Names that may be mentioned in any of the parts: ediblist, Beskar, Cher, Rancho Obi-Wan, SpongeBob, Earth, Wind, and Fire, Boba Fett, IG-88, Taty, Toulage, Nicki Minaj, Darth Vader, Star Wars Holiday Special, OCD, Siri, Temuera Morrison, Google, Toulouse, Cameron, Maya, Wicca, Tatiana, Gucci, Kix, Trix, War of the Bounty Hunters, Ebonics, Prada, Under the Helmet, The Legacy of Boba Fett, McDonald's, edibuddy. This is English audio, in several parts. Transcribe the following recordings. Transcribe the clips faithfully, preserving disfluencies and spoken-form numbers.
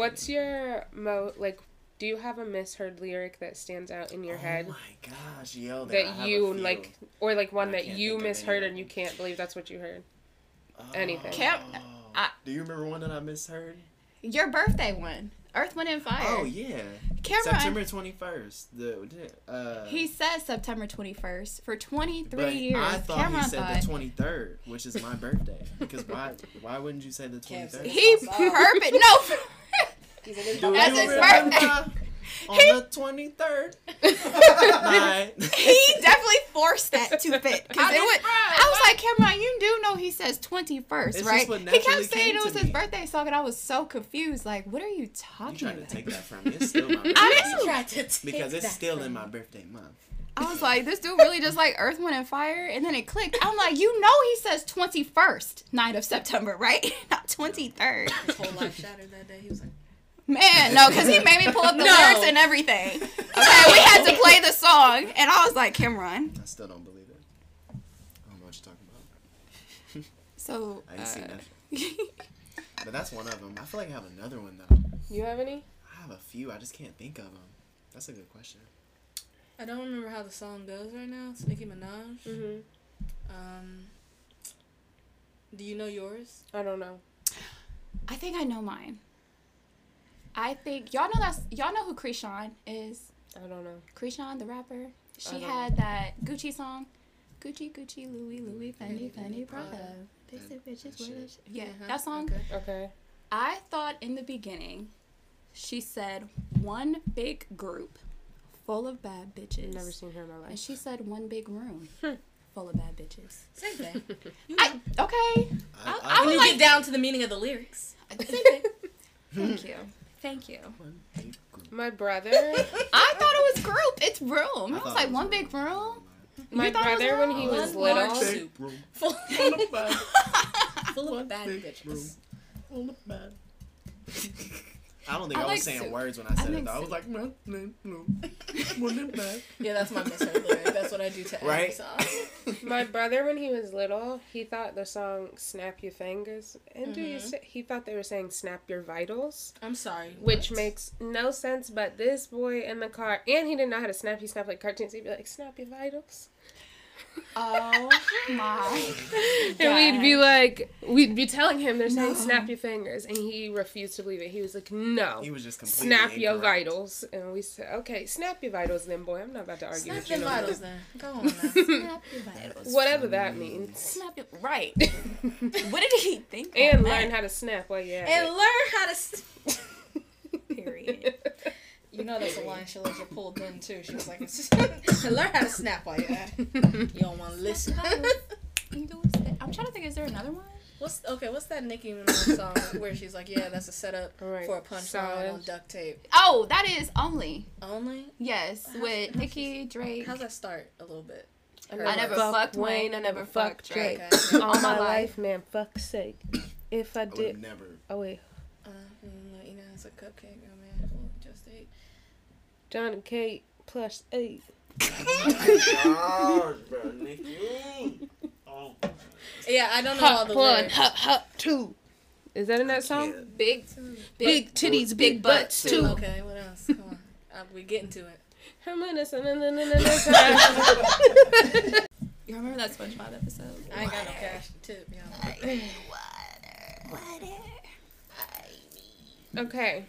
What's your mo like? Do you have a misheard lyric that stands out in your oh head? Oh my gosh, yo! That I have you a few. like, or like one that you misheard and you can't believe that's what you heard. Oh. Anything? Can't, I, do you remember one that I misheard? Your birthday one, Earth, Wind, and Fire. Oh yeah, Cameron. September twenty first. The uh, he says September twenty first for twenty three years. I thought Cameron he said thought. the twenty third, which is my birthday. Because why? Why wouldn't you say the twenty third? He perfect. No. Do That's you his birthday. On he, the twenty-third night. He definitely forced that to fit. I, it would, I was like, Cameron, you do know he says twenty-first, it's right? He kept saying it was his me. birthday song, and I was so confused. Like, what are you talking about? You tried about? to take that from me. It's still my birthday. I didn't try to take Because it's that still from. in my birthday month. I was like, this dude really just like Earth, Wind, and Fire? And then it clicked. I'm like, you know he says twenty-first night of September, right? Not twenty-third. His whole life shattered that day. He was like, man, no, because he made me pull up the no. lyrics and everything. Okay, we had to play the song, and I was like, Cameron. I still don't believe it. I don't know what you're talking about. So, I ain't uh, seen that. But that's one of them. I feel like I have another one, though. You have any? I have a few. I just can't think of them. That's a good question. I don't remember how the song goes right now. It's Nicki Minaj. Mm-hmm. Um, do you know yours? I don't know. I think I know mine. I think y'all know that's y'all know who Creshawn is. I don't know. Creshawn, the rapper. She had that Gucci song. Gucci, Gucci, Louis, Louis, Fendi, Fendi, Prada. Basic bitches, what? Yeah, uh-huh. that song. Okay. okay. I thought in the beginning, she said one big group, full of bad bitches. Never seen her in my life. And she said one big room. Full of bad bitches. Same thing. You know. I, okay. I, I, I, I when you like, get down to the meaning of the lyrics. Same thing. Thank you. Thank you. My brother. I thought it was group. It's room. I, I was like, was one room. big room. My you brother, when he was one little. Soup. Room. Full of bad. Full of bad bitches. Full of bad. I don't think I, I like was saying soup. words when I said I it, though. Soup. I was like, no, no, no. Yeah, that's my misheard lyric. That's what I do to every song. My brother, when he was little, he thought the song Snap Your Fingers. And mm-hmm. do you say, he thought they were saying Snap Your Vitals. I'm sorry. Which what? makes no sense, but this boy in the car, and he didn't know how to snap. He snapped like cartoons. He'd be like, Snap Your Vitals. Oh my! God. And we'd be like, we'd be telling him they're saying no. snap your fingers, and he refused to believe it. He was like, no. He was just completely snap incorrect. your vitals, and we said, okay, snap your vitals, then boy. I'm not about to argue. Snap with your you vitals, then. Go on. Now. Snap your vitals. Whatever that means. Snap it right. What did he think? And learn that? how to snap while you're at and it. learn how to. St- Period. You know that's a line she let you pull in too. She was like, learn how to snap while you're at it. You don't want to listen. I'm trying to think, is there another one? What's Okay, what's that Nicki Minaj song where she's like, yeah, that's a setup right. for a punchline on duct tape. Oh, that is Only. Only? Yes, how's, with Nicki, Drake. How's that start a little bit? I never, I never fucked Wayne, I never fucked Drake. Drake. Okay. All my life, man, fuck's sake. If I did. I would never. Oh, wait. Uh, you know, it's a cupcake. Oh, man, just ate. John and Kate plus eight. Oh my gosh, bro, Nikki. Oh. Yeah, I don't know hop all the one, lyrics. Hop, hop, two. Is that in that song? Big, big titties, big butts, too. Okay, what else? Come on. Uh, we getting to it. You remember that SpongeBob episode? I ain't got no cash to tip, y'all. I need water. Water. I need. Okay.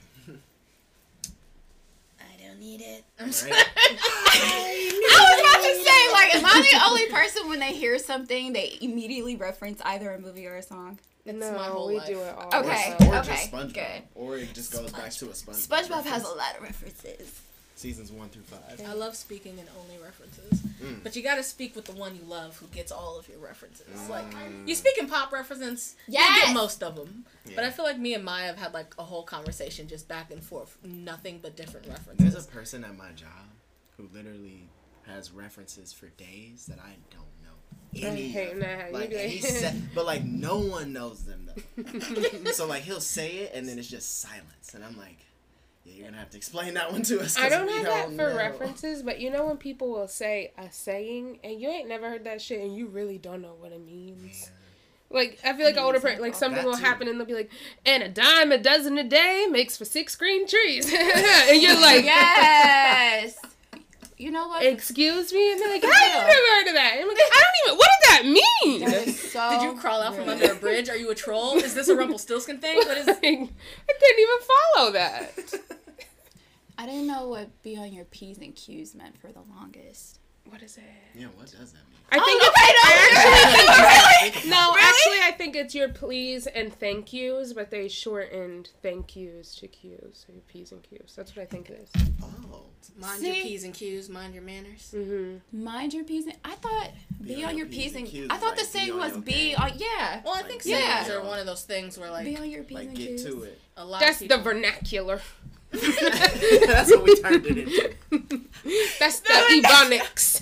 Need it. I'm right. sorry. I was about to say, like, am I the only person when they hear something they immediately reference either a movie or a song? It's no, my whole we life. do it all. Okay, or, or okay, just SpongeBob. Good. Or it just goes Sponge- back to a SpongeBob. SpongeBob reference. has a lot of references. Seasons one through five. I love speaking in only references, mm. but you got to speak with the one you love who gets all of your references. Mm. Like you speak in pop references, yes! you get most of them. Yeah. But I feel like me and Maya have had like a whole conversation just back and forth, nothing but different references. There's a person at my job who literally has references for days that I don't know any. I hate that. Like, and he sa- but like no one knows them though. So like he'll say it and then it's just silence, and I'm like. Yeah, you're going to have to explain that one to us. I don't have that for references, but you know when people will say a saying, and you ain't never heard that shit, and you really don't know what it means. Like, I feel like an older parent, like something will happen and they'll be like, and a dime a dozen a day makes for six green trees. And you're like, yes. You know what? Excuse me? And they're like, how have you never heard of that? And I'm like, I don't even, what did that mean? That is so did you crawl out weird. From under a bridge? Are you a troll? Is this a Rumpelstiltskin thing? What is? I couldn't even follow that. I didn't know what be on your P's and Q's meant for the longest. What is it? Yeah, what does that mean? I oh, think okay, it's, no, I actually, really? No, really? Actually, I think it's your please and thank yous, but they shortened thank yous to Q's, so your P's and Q's. That's what I think it is. Oh. Mind See? Your P's and Q's, mind your manners. Mm-hmm. Mind your P's and... I thought be, be on, on your P's and... Q's I thought like the saying was be on... Yeah. Well, I think like, sayings yeah. are one of those things where, like... Be on your P's like and get Q's. To it. A lot That's of people... the vernacular. That's what we turned it into. That's the ebonics.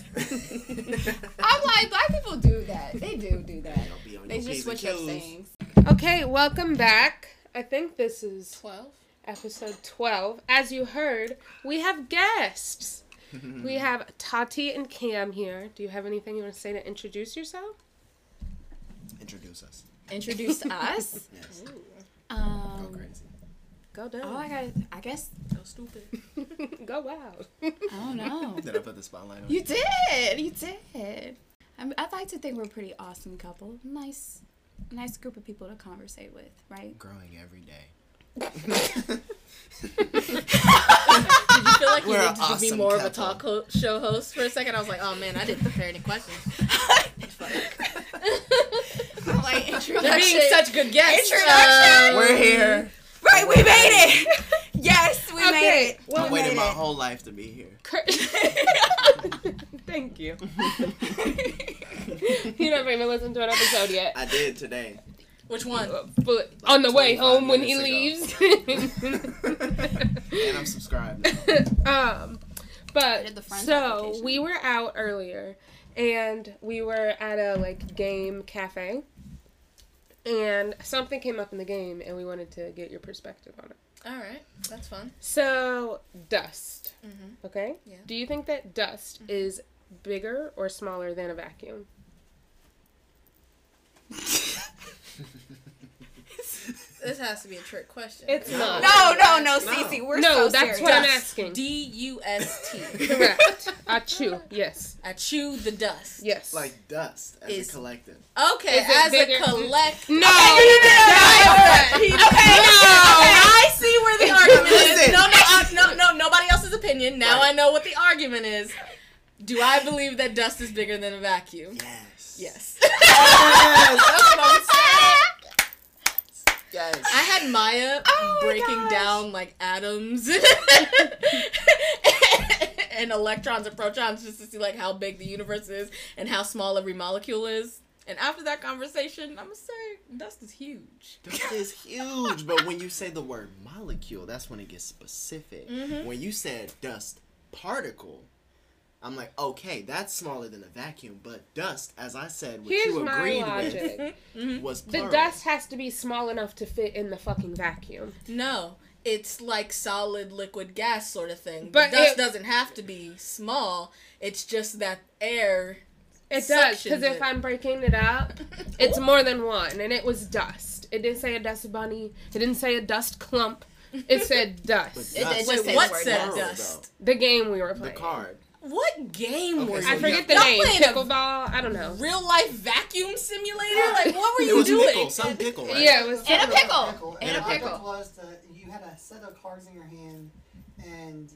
I'm like, black people do that. They do do that. They just switch up things. Okay, welcome back. I think this is twelve. Episode twelve. As you heard, we have guests. We have Tati and Cam here. Do you have anything you want to say to introduce yourself? Introduce us. Introduce us? Yes. Ooh. Um, Go crazy. Go down. Oh, I got. I guess. Go stupid. Go wild. I don't know. Did I put the spotlight on you? You did. You did. I mean, I'd like to think we're a pretty awesome couple. Nice, nice group of people to conversate with, right? Growing every day. Did you feel like we're you needed awesome to be more couple. Of a talk ho- show host for a second? I was like, oh man, I didn't prepare any questions. I'm like, introduction. You're being such good guests. Introduction. Um, we're here. Right, we made it. Yes, we okay. made it. Well, I waited my it. Whole life to be here. Thank you. You haven't even listened to an episode yet. I did today. Which one? Uh, but like on the way home when he ago. Leaves. And I'm subscribed now. Um, but so we were out earlier, and we were at a like game cafe. And something came up in the game, and we wanted to get your perspective on it. All right. That's fun. So, dust. Mm-hmm. Okay? Yeah. Do you think that dust mm-hmm. is bigger or smaller than a vacuum? This has to be a trick question. It's not. No, no, no, Cece. No. We're no, so No, that's serious. What I'm asking. D U S T. Correct. I chew, yes. I chew the dust. Yes. Like dust as is, a collective. Okay, as bigger? A collective. No. Okay, no. No. Okay. I see where the argument is. No, no, I, no, no, nobody else's opinion. Now right. I know what the argument is. Do I believe that dust is bigger than a vacuum? Yes. Yes. Yes. That's what I'm saying. Yes. I had Maya oh breaking down like atoms and electrons and protons just to see like how big the universe is and how small every molecule is. And after that conversation, I'm gonna say dust is huge. Dust is huge, but when you say the word molecule, that's when it gets specific. Mm-hmm. When you said dust particle, I'm like, okay, that's smaller than a vacuum, but dust, as I said, which Here's you agreed my logic. With, mm-hmm. was plural. The dust has to be small enough to fit in the fucking vacuum. No, it's like solid, liquid, gas sort of thing. But the dust it, doesn't have to be small. It's just that air. It does, because if I'm breaking it up, it's more than one, and it was dust. It didn't say a dust bunny. It didn't say a dust clump. It said dust. It, it just Wait, what said dust? dust? The game we were playing. The card. What game okay, were you? I forget the Y'all name. Pickleball? I don't know. Real life vacuum simulator? Like, what were you it was doing? Pickle. Some pickle, right? Yeah, it was in a pickle. pickle. In a pickle. It was the, you had a set of cards in your hand, and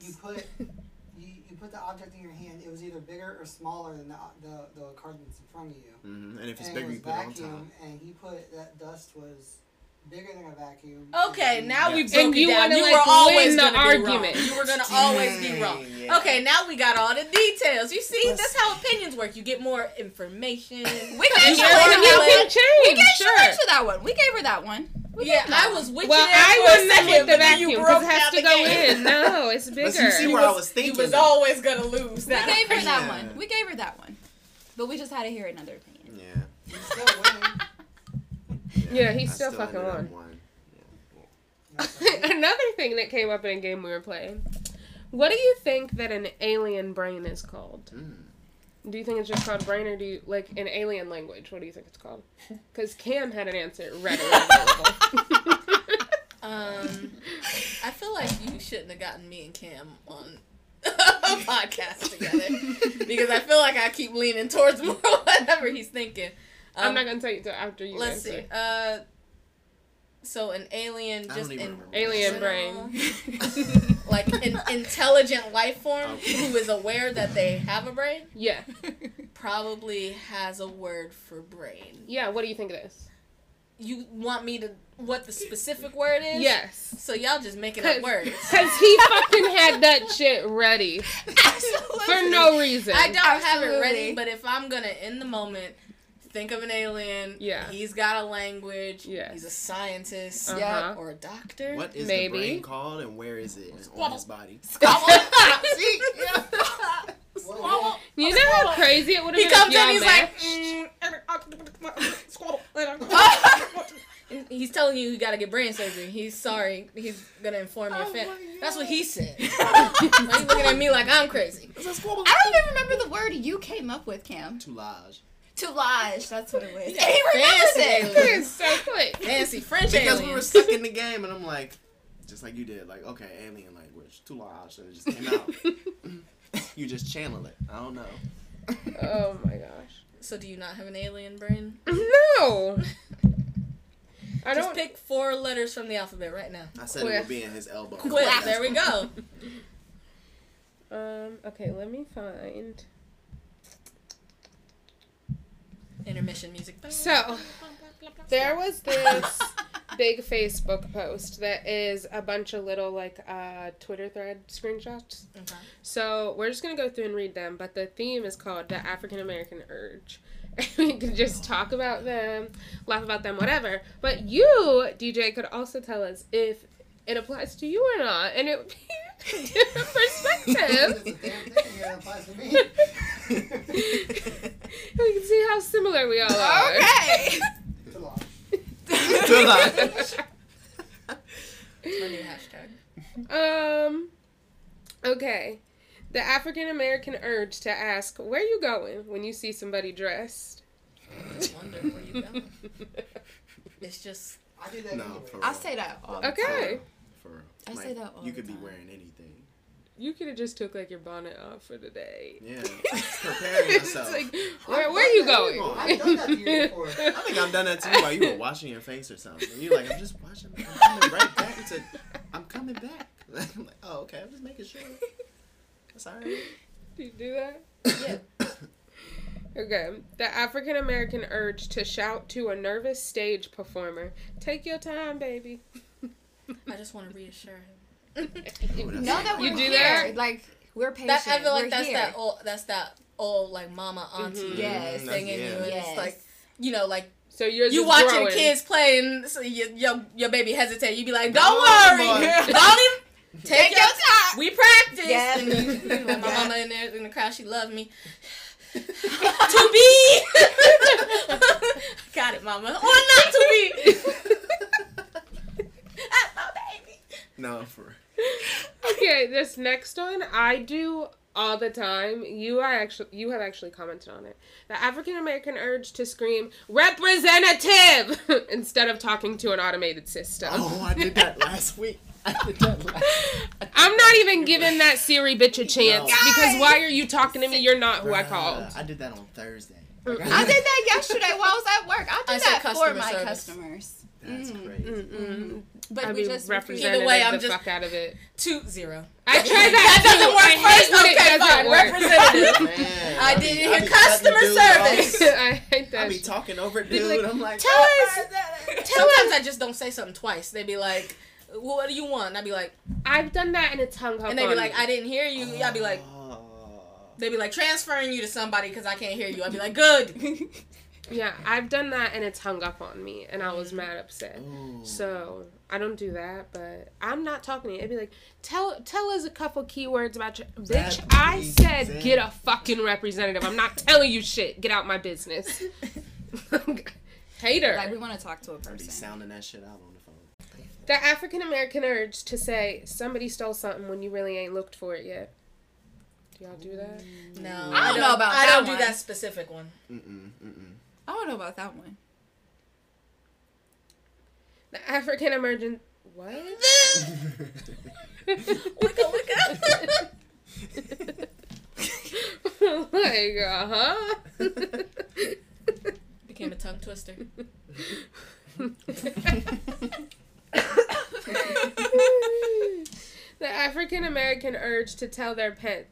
you put you, you put the object in your hand. It was either bigger or smaller than the the, the card that's in front of you. Mm-hmm. And if it's and bigger, it you put vacuum, it on top. And he put that dust was. Bigger than a vacuum. Okay, now yeah. we broke and it you down. You like were always the argument. You were gonna always be wrong. Yeah. Okay, now we got all the details. You see, that's how opinions work. You get more information. We can change. We gave her that one. We gave her that one. We yeah, that I was with well, you. Well, I was second, with the vacuum because it has to go in. No, it's bigger. But you see where I was thinking. He was always gonna lose. We gave her that one. We gave her that one, but we just had to hear another opinion. Yeah. Yeah, he's still, still fucking on. Yeah. Yeah. Another thing that came up in a game we were playing. What do you think that an alien brain is called? Mm. Do you think it's just called brain, or do you, like, in alien language, what do you think it's called? Because Cam had an answer readily available. um, I feel like you shouldn't have gotten me and Cam on a podcast together, because I feel like I keep leaning towards more whatever he's thinking. Um, I'm not going to tell you until after you Let's answer. see. Uh, so an alien, just an alien brain. Like an intelligent life form who is aware that they have a brain? Yeah. Probably has a word for brain. Yeah, what do you think it is? You want me to, what the specific word is? Yes. So y'all just making up words. Because he fucking had that shit ready. Absolutely. For no reason. I don't Absolutely. have it ready, but if I'm going to, in the moment, think of an alien. Yeah. He's got a language. Yeah. He's a scientist. Uh-huh. Yeah. Or a doctor. What is Maybe. the brain called and where is it? It's on his body. You know how crazy it would have been. He comes in, he's like, mm. He's telling you you gotta get brain surgery. He's sorry. He's gonna inform your family. Oh, that's what he said. Why are you looking at me like I'm crazy? I don't even remember the word you came up with, Cam. Toulage. Toulage, that's what it was. Yeah, he remembers it. It was so quick. Fancy French Because aliens. We were stuck in the game, and I'm like, just like you did, like, okay, alien language, toulage, and it just came out. You just channel it. I don't know. Oh, my gosh. So do you not have an alien brain? No. I don't. Just pick four letters from the alphabet right now. I said Quip. It would be in his elbow. Quip. There we go. Um. Okay, let me find... Intermission music. So, there was this big Facebook post that is a bunch of little, like, uh, Twitter thread screenshots. Okay. So, we're just going to go through and read them, but the theme is called The African American Urge. And we can just talk about them, laugh about them, whatever. But you, D J, could also tell us if it applies to you or not, and it would be different perspectives. It's a damn thing that applies to me. We can see how similar we all are. Okay. It's a lot. It's a lot. It's my new hashtag. Um. Okay. The African American urge to ask, "Where you going?" when you see somebody dressed. I wonder where you going. It's just. I do that. No, for real. I say that all the okay. time. Okay. I like, say that all You could the time. be wearing anything. You could have just took, like, your bonnet off for the day. Yeah. Preparing yourself. Like, where, where are you going? going? I've done that to you before. I think I've done that to you while you were washing your face or something. And you're like, I'm just washing. I'm coming right back to, I'm coming back. I'm like, oh, okay. I'm just making sure. That's all right. Do you do that? Yeah. Okay. The African American urge to shout to a nervous stage performer, "Take your time, baby." I just want to reassure him. Know that we're you do here. That? Like, we're patient. That, I feel like we're that's here. that old, that's that old, like, mama, auntie mm-hmm. yes. thing in yeah. you. And yes. It's like, you know, like, so you're you watching growing. kids playing, so you, your, your baby hesitate. You be like, don't oh, worry. Don't even. Take, Take your time. We practice. Yes. And you, you know, my mama in there in the crowd, she loved me. To be. Got it, mama. Or not to be. That's my baby. No, for Okay, this next one I do all the time. You are actually you have actually commented on it. The African American urge to scream "representative" instead of talking to an automated system. Oh, I did that last week. I did that last week. I'm not even giving that Siri bitch a chance no. because why are you talking to me? You're not who Bruh, I called. I did that on Thursday. Like, I, I did that yesterday while I was at work. I did I that for my service. customers. That's mm, crazy. Mm, mm. But I we just either way, I'm the just fuck out of it. Two zero. I tried that. That doesn't work. I first, okay, fine. Representative. Man, I, I didn't hear customer service. I hate that. I be talking over it, dude. Like, I'm like, tell us. Sometimes I just don't say something twice. They be like, "What do you want?" And I be like, "I've done that," and it's hung up. And they be like, "I didn't hear you." Y'all be like, they be like transferring you to somebody because I can't hear you. I be like, "Good." Yeah, I've done that, and it's hung up on me, and I was mad upset. Ooh. So, I don't do that, but I'm not talking to you. It'd be like, tell tell us a couple keywords about your... Bitch, I said get a fucking representative. I'm not telling you shit. Get out my business. Hater. Like, we want to talk to a person. I'd be sounding that shit out on the phone. The African American urge to say, somebody stole something when you really ain't looked for it yet. Do y'all do that? No. I don't, I don't know about I that I don't one. do that specific one. Mm-mm, mm-mm. I don't know about that one. The African emergent... What? Wicca, wicca. Like, uh-huh. Became a tongue twister. The African American urge to tell their pet.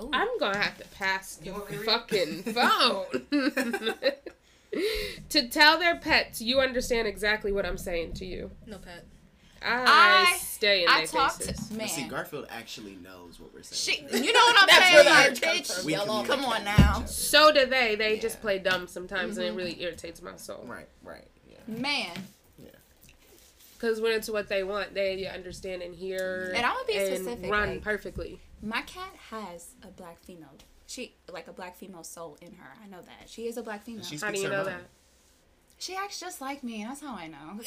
Ooh. I'm gonna have to pass the fucking phone. To tell their pets, you understand exactly what I'm saying to you. No pet. I, I stay in I their faces. To, man. See, Garfield actually knows what we're saying. She, you know what I'm saying? That's where the urge comes from. Come on now. So do they. They yeah. just play dumb sometimes, mm-hmm. and it really irritates my soul. Right, right. Yeah. Man. Yeah. Because when it's what they want, they understand and hear and, I'm gonna be and specific, run like, perfectly. My cat has a black female. She, like, a black female soul in her. I know that. She is a black female. How do you know that? She acts just like me, and that's how I know.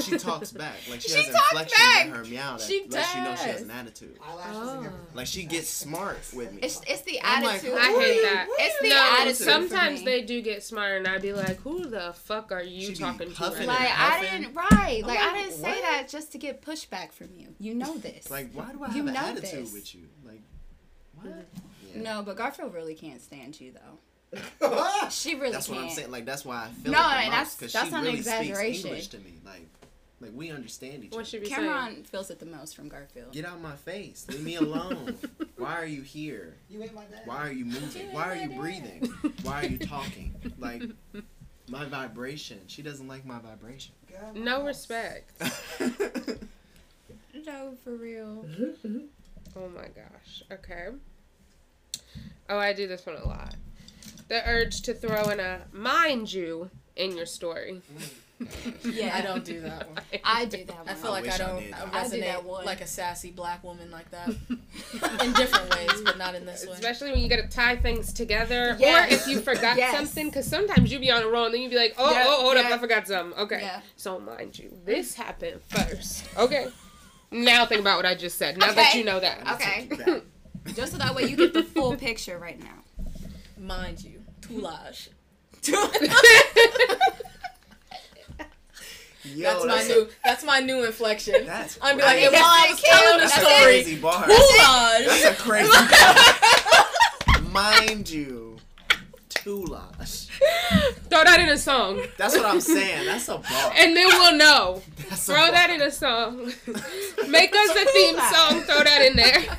She talks back. Like, she, she has inflections back. in her meow that she lets does. you know she has an attitude. Eyelashes oh. and everything. Like, she gets smart with me. It's, it's the I'm attitude. Like, I hate that. It's the no, attitude. Sometimes they do get smart, and I'd be like, who the fuck are you she talking to? Right? Like, I didn't, right. Like, like I didn't what? say that just to get pushback from you. You know this. Like, why do I have you an attitude this. with you? Like, what? Yeah. No, but Garfield really can't stand you, though. She really that's can't. That's what I'm saying. Like, that's why I feel no, like the most. Because she not really speaks English to me. Like, like we understand each what other. Cameron saying? feels it the most from Garfield. Get out of my face. Leave me alone. Why are you here? You ain't my dad. Why are you moving? You why are you dad. breathing? Why are you talking? Like, my vibration. She doesn't like my vibration. God, my no house. respect. No, for real. Oh, my gosh. Okay. Oh, I do this one a lot. The urge to throw in a mind you in your story. Yeah, I don't do that one. I do that one. I feel like I, I don't I I resonate do that one. Like a sassy black woman like that. In different ways, but not in this way. Especially when you got to tie things together. Yes. Or if you forgot yes. something. Because sometimes you be on a roll and then you be like, oh, yeah, oh, hold yeah. up, I forgot something. Okay. Yeah. So mind you, this happened first. Okay. Now think about what I just said. Now okay. that you know that. Okay. Just so that way you get the full picture right now. Mind you, toulage. Yo, that's, that's my a, new. That's my new inflection. That's I'm like, if I was telling a story, toulage. That's a crazy bar. Mind you, toulage. Throw that in a song. That's what I'm saying. That's a bar. And then we'll know. That's throw that in a song. Make us a theme song. Throw that in there.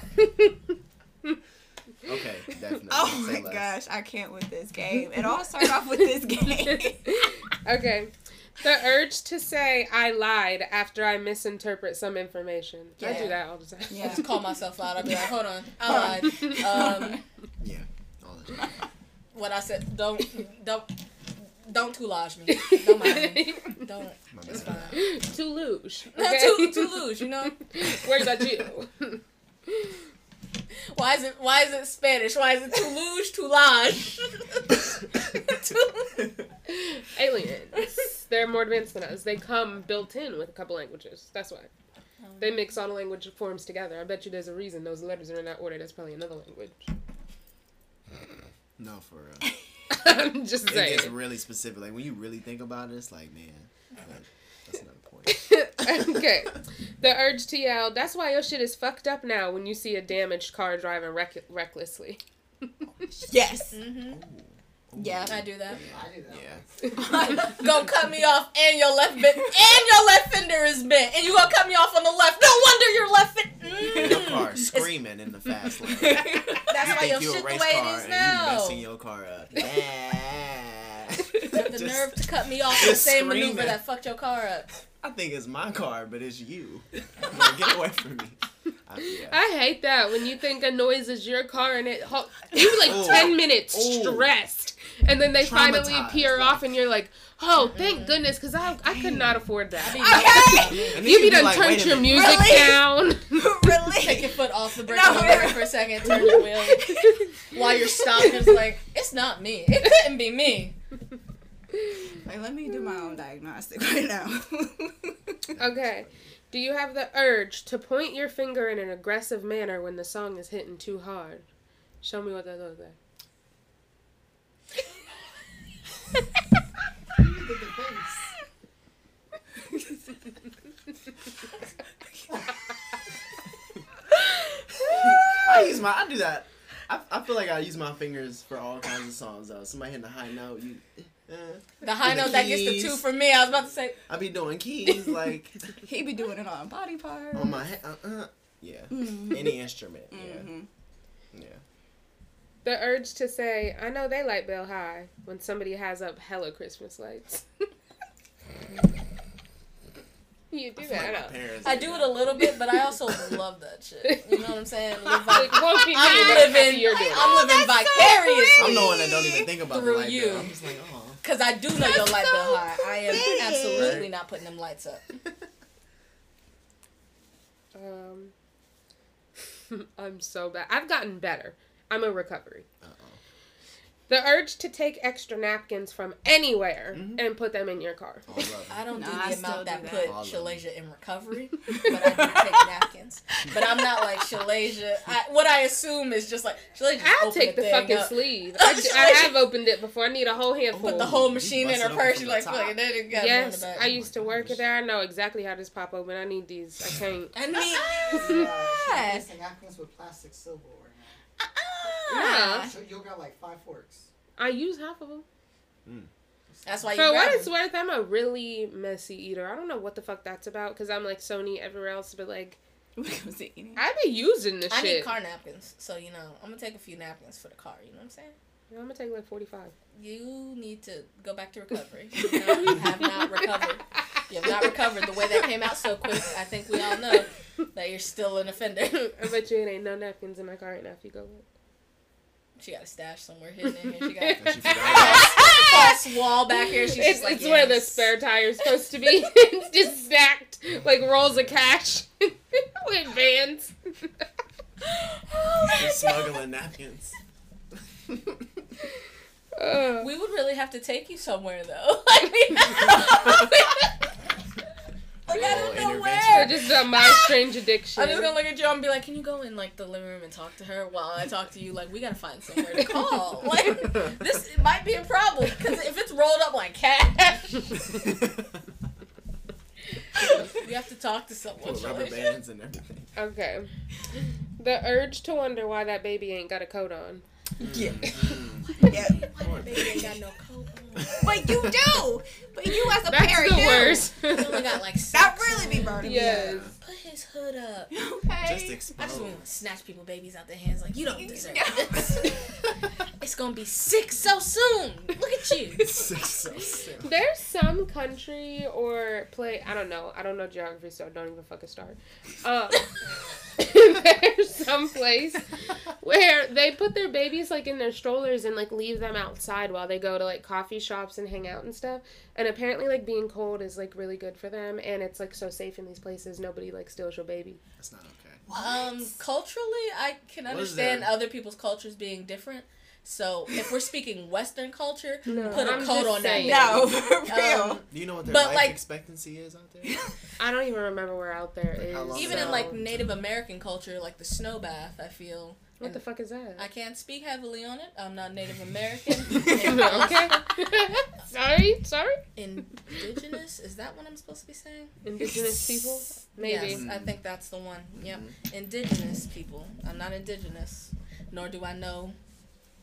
Okay, definitely. Oh Say my less. gosh, I can't with this game. It all started off with this game. Okay. The urge to say I lied after I misinterpret some information. Yeah. I do that all the time. Yeah. I just call myself out. I'll be like, hold on, I lied. Um, yeah, all the time. What I said, don't, don't, don't toulage me. Don't mind me. Don't. It's fine. Toulouse. Okay? Toulouse, you know? Worry about you. Why is it why is it Spanish? Why is it Toulouse, Toulage? Aliens. They're more advanced than us. They come built in with a couple languages. That's why. Oh. They mix all the language forms together. I bet you there's a reason those letters are in that order. That's probably another language. No, for real. I'm just saying. It gets really specific. Like, when you really think about it, it's like, man, like, that's another point. Okay. The urge to yell, that's why your shit is fucked up now when you see a damaged car driving rec recklessly. Yes. Mm-hmm. Ooh. Ooh. Yeah. I do that. Yeah, I do that. Yeah. Go cut me off and your left bit and your left fender is bent and you gonna cut me off on the left. No wonder your left fin- mm. Your car screaming in the fast lane. That's you why your shit the way it is now. You messing your car up. You have the just, nerve to cut me off the same screaming. maneuver that fucked your car up. I think it's my car, but it's you. Like, get away from me. I, yeah. I hate that when you think a noise is your car and it you like Ooh. ten minutes Ooh. stressed, and then they finally peer like, off, and you're like, oh, thank mm-hmm. goodness, because I I could not afford that. Okay. You be done like, turned your music really? down. Really? Take your foot off the brake no, really. for a second, turn the wheel. While you're stopped, it's like, it's not me. It couldn't be me. Like, let me do my own diagnostic right now. Okay. Do you have the urge to point your finger in an aggressive manner when the song is hitting too hard? Show me what that looks like. I use my. I do that. I, I feel like I use my fingers for all kinds of songs though. Somebody hitting the high note, you. Uh, the high note that gets the two for me. I was about to say. I be doing keys like. He be doing it on body parts. On my uh, uh yeah. Mm-hmm. Any instrument. Mm-hmm. Yeah. Yeah. The urge to say, I know they light bill high when somebody has up hella Christmas lights. You do that. I, I do it a little bit, but I also love that shit. You know what I'm saying? Like, like, I'm living, you're doing. I'm living vicariously. So I'm the one that don't even think about through the light you. Bill. I'm just like, oh. Because I do know that's your light so bill high. I am absolutely right. Not putting them lights up. Um, I'm so bad. I've gotten better. I'm in recovery. Uh oh. The urge to take extra napkins from anywhere mm-hmm. and put them in your car. Oh, I, I don't no, do the I amount that, that put oh, Shalasia in recovery, but I do take napkins. But I'm not like Shalasia. I, what I assume is just like, Shalasia just I'll take the, the fucking up. Sleeve. I, I have opened it before. I need a whole handful. Oh, put the whole machine in her purse. She's like, fuck it. Yes, back. I used to work it there. I know exactly how this pop open. I need these. I can't. I need. I'm missing napkins with plastic silverware. Uh-uh. Yeah. So you'll got like five forks. I use half of them. Mm. That's why you for what it's worth, I'm a really messy eater. I don't know what the fuck that's about because I'm like Sony everywhere else, but like, I be using this I shit. I need car napkins, so you know, I'm gonna take a few napkins for the car, you know what I'm saying? Yeah, I'm gonna take like forty-five. You need to go back to recovery. You know, you have not recovered. You have not recovered the way that came out so quick. I think we all know that you're still an offender. I bet you it ain't no napkins in my car right now if you go with. She got a stash somewhere hidden in here. She got a false wall back here. She's it's, just like, it's yes. Where the spare tire's supposed to be. It's just stacked like rolls of cash with Vans. Oh she's smuggling napkins. Uh, we would really have to take you somewhere though. Like, we, like I don't know where. Just a my strange addiction. I'm just gonna look at you and be like, "Can you go in like the living room and talk to her while I talk to you? Like we gotta find somewhere to call. Like this it might be a problem because if it's rolled up like cash, we have to talk to someone." Put rubber bands and everything. Okay. The urge to wonder why that baby ain't got a coat on. Yeah. Yeah. Why the baby ain't got no coat on? But you do. But you as a that's parent do. That's the worst. You only got like that really be burning. Yes. Put his hood up. Okay. Just explode. I just want to snatch people's babies out their hands like you don't deserve this. It's gonna be sick so soon. Look at you. Sick so soon. There's some country or play. I don't know. I don't know geography, so I don't even fucking start. Uh, there's some place where they put their babies like in their strollers and like leave them outside while they go to like coffee shops and hang out and stuff. And apparently like being cold is like really good for them, and it's like so safe in these places. Nobody like steals your baby. That's not okay. What? Um, culturally, I can understand other people's cultures being different. So, if we're speaking Western culture, no, put a I'm coat on that. No, for real. Um, Do you know what their life like, expectancy is out there? I don't even remember where out there is. Even so. In, like, Native American culture, like the snow bath, I feel. What the fuck is that? I can't speak heavily on it. I'm not Native American. Okay. sorry, sorry. Indigenous? Is that what I'm supposed to be saying? Indigenous people? Maybe. Yes, mm. I think that's the one. Yep. Mm. Indigenous people. I'm not indigenous, nor do I know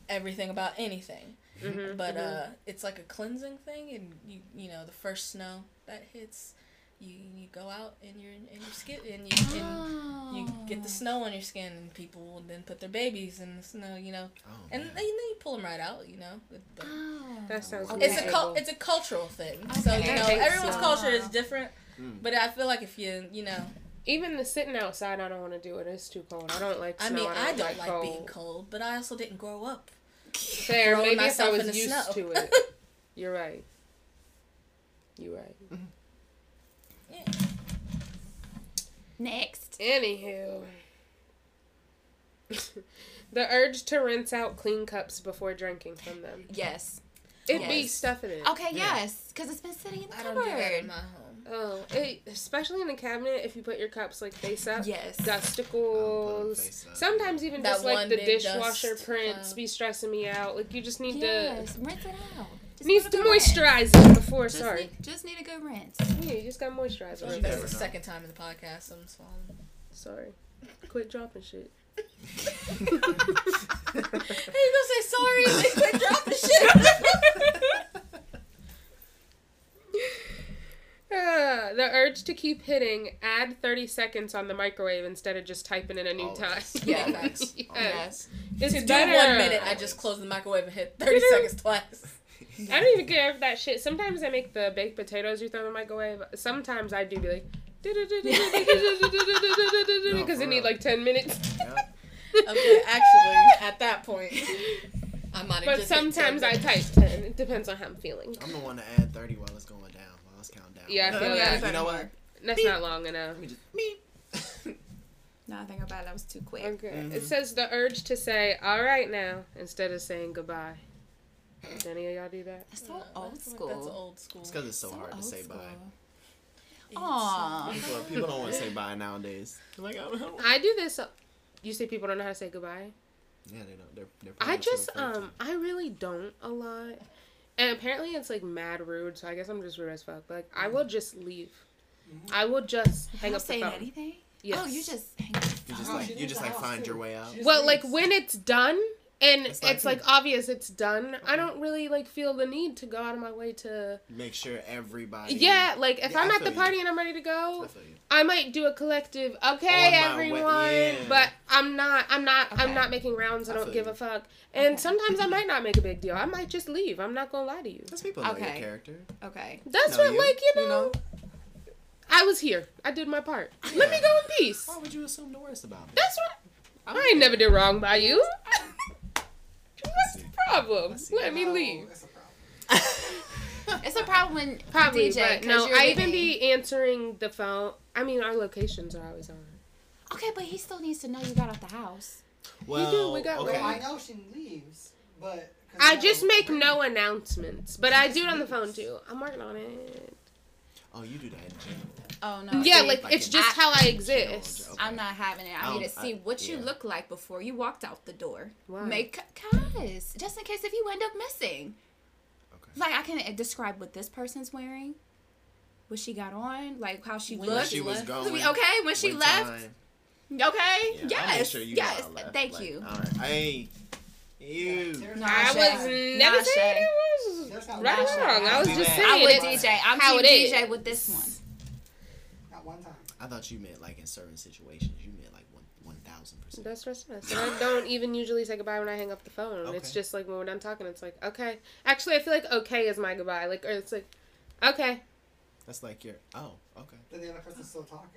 everything about anything, mm-hmm, but mm-hmm. uh, it's like a cleansing thing, and you you know the first snow that hits, you you go out and you're in your skin and you oh. and you get the snow on your skin, and people will then put their babies in the snow, you know, oh, and then you pull them right out, you know. But oh. That sounds okay. It's a cul- it's a cultural thing, okay. So you know everyone's so. Culture is different, mm. But I feel like if you you know. Even the sitting outside, I don't want to do it. It's too cold. I don't like snow. I mean, I don't, I don't like, like cold. being cold, but I also didn't grow up. Fair. Maybe if I was used snow. To it. You're right. You're right. Mm-hmm. Yeah. Next. Anywho. The urge to rinse out clean cups before drinking from them. Yes. It yes. be stuff in it. Okay, yes. Because it's been sitting in the I cupboard. I don't do that in my home. Oh, it, especially in a cabinet, if you put your cups like face up. Yes. Dusticles. Face up. Sometimes even that just like the dishwasher prints up. Be stressing me out. Like you just need yes. to rinse it out. Just needs to moisturize rinse. It before. Just sorry. Need, just need a good rinse. Yeah, you just got moisturize. That's the know. Second time in the podcast. I'm so sorry. Quit dropping shit. How you gonna say sorry? They quit dropping shit. Uh, the urge to keep hitting, add thirty seconds on the microwave instead of just typing in a new Always. Time. Yeah, nice. Yes. Yes. It's to better. Do one minute, I just close the microwave and hit thirty seconds twice. I don't even care if that shit. Sometimes I make the baked potatoes you throw in the microwave. Sometimes I do be like, because it need like ten minutes. Okay, actually, at that point, I might have just. But sometimes I type ten. It depends on how I'm feeling. I'm the one to add thirty while it's going down. Countdown. Yeah, I feel no, that. You know what? That's beep. Not long enough. Just, no, I think about it. That was too quick. Okay. Mm-hmm. It says the urge to say, all right now, instead of saying goodbye. Did any of y'all do that? That's so no, old school. Like that's old school. It's because it's so, so hard to say school. Bye. Aww. People, people don't want to say bye nowadays. Like, I, don't know. I do this. Uh, you say people don't know how to say goodbye? Yeah, they don't. They're, they're I just, um, I really don't a lot. And apparently it's, like, mad rude, so I guess I'm just rude as fuck. Like, I will just leave. Mm-hmm. I will just hang you up the phone. Say anything? Yes. Oh, you just hang up the phone. You just, like, you just, like find your way out. Well, like, when it's done, and it's, like, it's, like, obvious it's done, okay. I don't really, like, feel the need to go out of my way to... Make sure everybody... Yeah, like, if yeah, I'm at the party you. And I'm ready to go, I, I might do a collective, okay, everyone, yeah. but I'm not, I'm not, okay. I'm not making rounds, I, I don't give you. A fuck. And okay. sometimes I might not make a big deal. I might just leave. I'm not gonna lie to you. That's people know okay. your character. Okay. That's know what, you. Like, you know, you know, I was here. I did my part. Yeah. Let me go in peace. Why would you assume the worst about me? That's right. I ain't there. Never did wrong by you. What's the problem? Let me leave. That's a problem. It's a problem, probably. D J, but no, I even be answering the phone. I mean, our locations are always on. Okay, but he still needs to know you got out the house. Well, you do. We got. Okay. Well, I know she leaves, but I just make break. No announcements. But she I do it on leaves. The phone too. I'm working on it. Oh, you do that in general. Oh no. Yeah, see, like, like it's just I, how I exist. Okay. I'm not having it. I, I need to see I, what yeah. you look like before you walked out the door. Why? Make cause just in case if you end up missing. Okay. Like I can describe what this person's wearing, what she got on, like how she when looked. When she was going. Okay, when she left. Time. Okay. Yeah, yes. I make sure you yes. Got left. Thank like, you. All right. I You. No, I was never no, saying it was right or wrong. I was just saying I would D J. I'm how it D J is. With this one. Not one time. I thought you meant like in certain situations. You meant like one one thousand percent. That's what I said. I don't even usually say goodbye when I hang up the phone. Okay. It's just like when we're done talking. It's like okay. Actually, I feel like okay is my goodbye. Like or it's like okay. That's like your oh okay. Then the other person's still talking.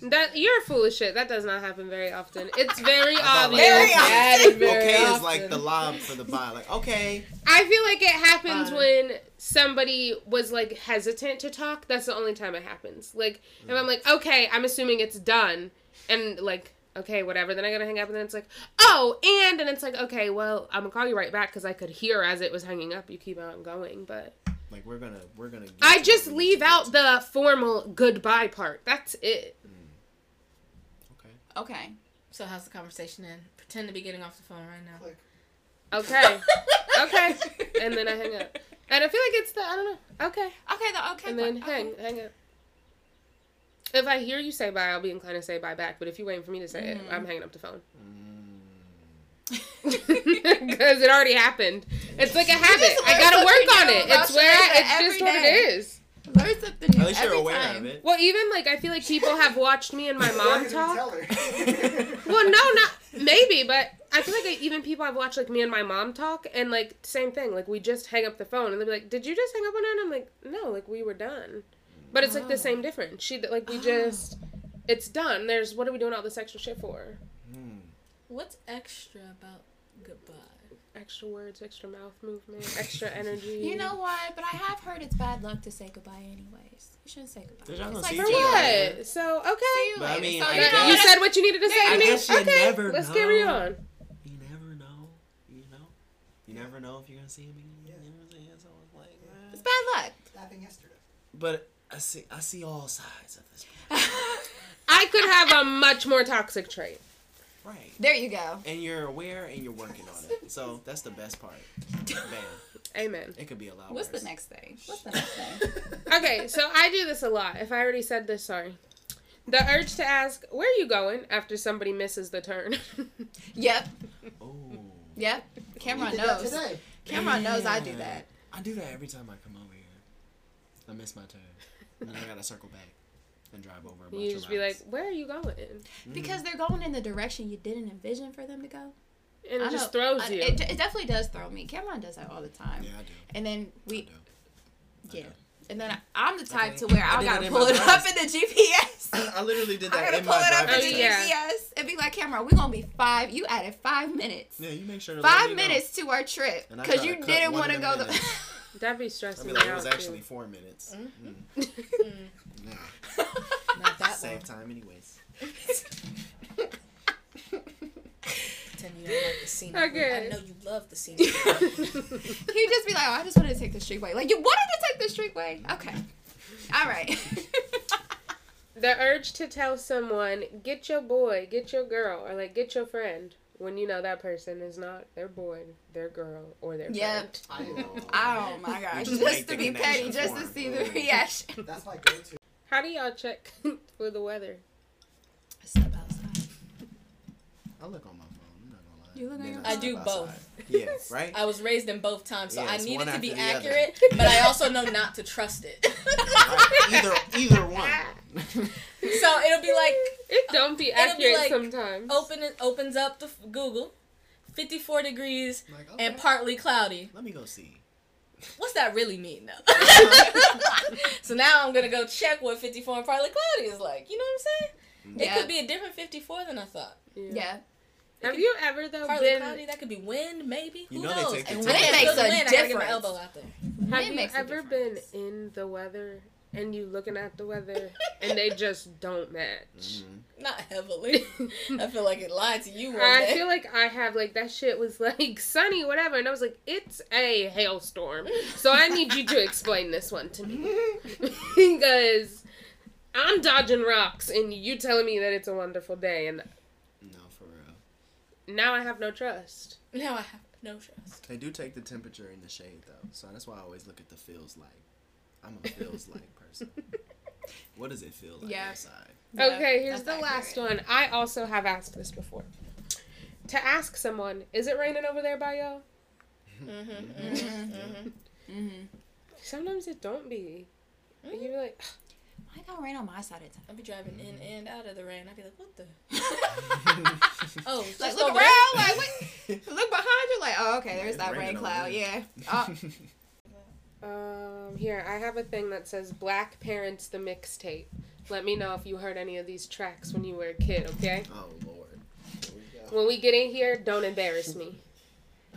That you're full of shit. That does not happen very often. It's very obvious. Very often. Very okay often. Is like the lob for the bye. Like okay. I feel like it happens bye. When somebody was like hesitant to talk. That's the only time it happens. Like mm. if I'm like okay, I'm assuming it's done, and like okay whatever. Then I gotta hang up, and then it's like oh and and it's like okay well I'm gonna call you right back because I could hear as it was hanging up. You keep on going, but. Like we're gonna, we're gonna. Get I just leave out to. The formal goodbye part. That's it. Mm. Okay. Okay. So how's the conversation end? Pretend to be getting off the phone right now. Click. Okay. Okay. And then I hang up. And I feel like it's the I don't know. Okay. Okay. The okay. And then part. Hang, okay. hang up. If I hear you say bye, I'll be inclined to say bye back. But if you're waiting for me to say mm. it, I'm hanging up the phone. Mm. Because it already happened. It's like a habit. I gotta work on it. It's where I, it's just what it is. Learn something new. At least you're aware of it. Well, even like I feel like people have watched me and my mom talk. Well, no, not maybe, but I feel like even people have watched like me and my mom talk, and like same thing. Like we just hang up the phone, and they'll be like, "Did you just hang up on her?" And I'm like, "No, like we were done." But it's like the same difference. She like we just, it's done. There's what are we doing all this extra shit for? What's extra about goodbye? Extra words, extra mouth movement, extra energy. You know what? But I have heard it's bad luck to say goodbye anyways. You shouldn't say goodbye. Did it's like, for what? So, okay. But I mean, so, I you, know, you said what you needed to say to me. Okay, never let's know. Carry on. You never know. You know? You never know if you're going to see him again. Yeah. You never know. It's always like, man. It's bad luck. That happened yesterday. But I see. I see all sides of this. I could have a much more toxic trait. Right. There you go. And you're aware, and you're working on it. So that's the best part. Bam. Amen. It could be a lot worse. What's the next thing? What's the next thing? Okay, so I do this a lot. If I already said this, sorry. The urge to ask, where are you going after somebody misses the turn? Yep. Oh. Yep. Cameron knows. Cameron knows I do that. I do that every time I come over here. I miss my turn. And then I gotta circle back and drive over a bunch of You just be like, where are you going? Because they're going in the direction you didn't envision for them to go. And it just throws you. It, it definitely does throw me. Cameron does that all the time. Yeah, I do. And then we... I do. I yeah. Do. And then I, I'm the type okay. to where I, I gotta pull it drive. up in the G P S. I literally did that in my I gotta pull it up in the yeah. G P S and be like, Cameron, we're gonna be five. You added five minutes. Yeah, you make sure to Five minutes know. to our trip. Because you didn't want to go... The... That'd be stressful. I mean, like, it was actually too. four minutes. Mm-hmm. Mm-hmm. Mm. Nah. Not that Save time anyways. You don't like the scenery. Okay. I know you love the scenery. He'd just be like, oh, I just wanted to take the street way. Like, you wanted to take the street way? Okay. All right. The urge to tell someone, get your boy, get your girl, or like, get your friend, when you know that person is not their boy, their girl, or their yep. friend. Oh, oh my gosh. Just, just to be petty, just to see the reaction. That's my go-to. How do y'all check for the weather? Step outside. I look on my I do both. Yeah, right? I was raised in both times, so yeah, I need it to be accurate, but I also know not to trust it. either either one. So it'll be like... It don't be accurate be like sometimes. Open it opens up the Google, fifty-four degrees, like, okay. and partly cloudy. Let me go see. What's that really mean, though? So now I'm going to go check what fifty-four and partly cloudy is like. You know what I'm saying? Yeah. It could be a different fifty-four than I thought. Yeah. yeah. Have you ever though partly been? Cloudy, that could be wind, maybe. You Who know knows? They take and wind makes a wind, difference. My elbow out there. Have wind you ever been in the weather and you looking at the weather and they just don't match? Mm-hmm. Not heavily. I feel like it lied to you. One I day. feel like I have like that shit was like sunny, whatever, and I was like, it's a hailstorm. So I need you to explain this one to me because I'm dodging rocks and you telling me that it's a wonderful day and. Now I have no trust. Now I have no trust. They do take the temperature in the shade, though. So that's why I always look at the feels like. I'm a feels like person. What does it feel like yeah. outside? Okay, here's the last one. I also have asked this before. To ask someone, is it raining over there by y'all? Mm-hmm, mm-hmm, mm-hmm, mm-hmm. Sometimes it don't be. Mm-hmm. You're like... I got rain on my side of town. I'll be driving mm-hmm. in and out of the rain. I'll be like, what the? Oh, like, look around. There. Like, what? Look behind you. Like, oh, okay, there's that rain cloud. Yeah. Oh. Um, here, I have a thing that says Black Parents the Mixtape. Let me know if you heard any of these tracks when you were a kid, okay? Oh, Lord. We when we get in here, don't embarrass me.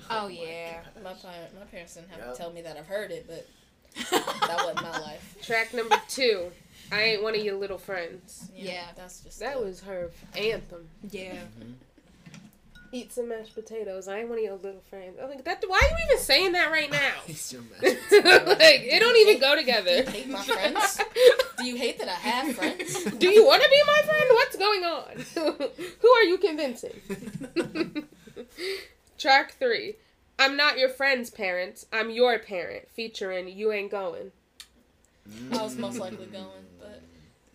Oh, oh yeah. My, my parents didn't have yep. to tell me that I've heard it, but that wasn't my life. Track number two. I ain't one of your little friends. Yeah, yeah. that's just that cool. was her anthem. Yeah. Mm-hmm. Eat some mashed potatoes. I ain't one of your little friends. I'm like, that, why are you even saying that right now? It's your mashed potatoes. Like, it don't even go together. Do you hate my friends? Do you hate that I have friends? Do you want to be my friend? What's going on? Who are you convincing? Track three. I'm not your friend's parents. I'm your parent. Featuring You Ain't Going. I was most likely going, but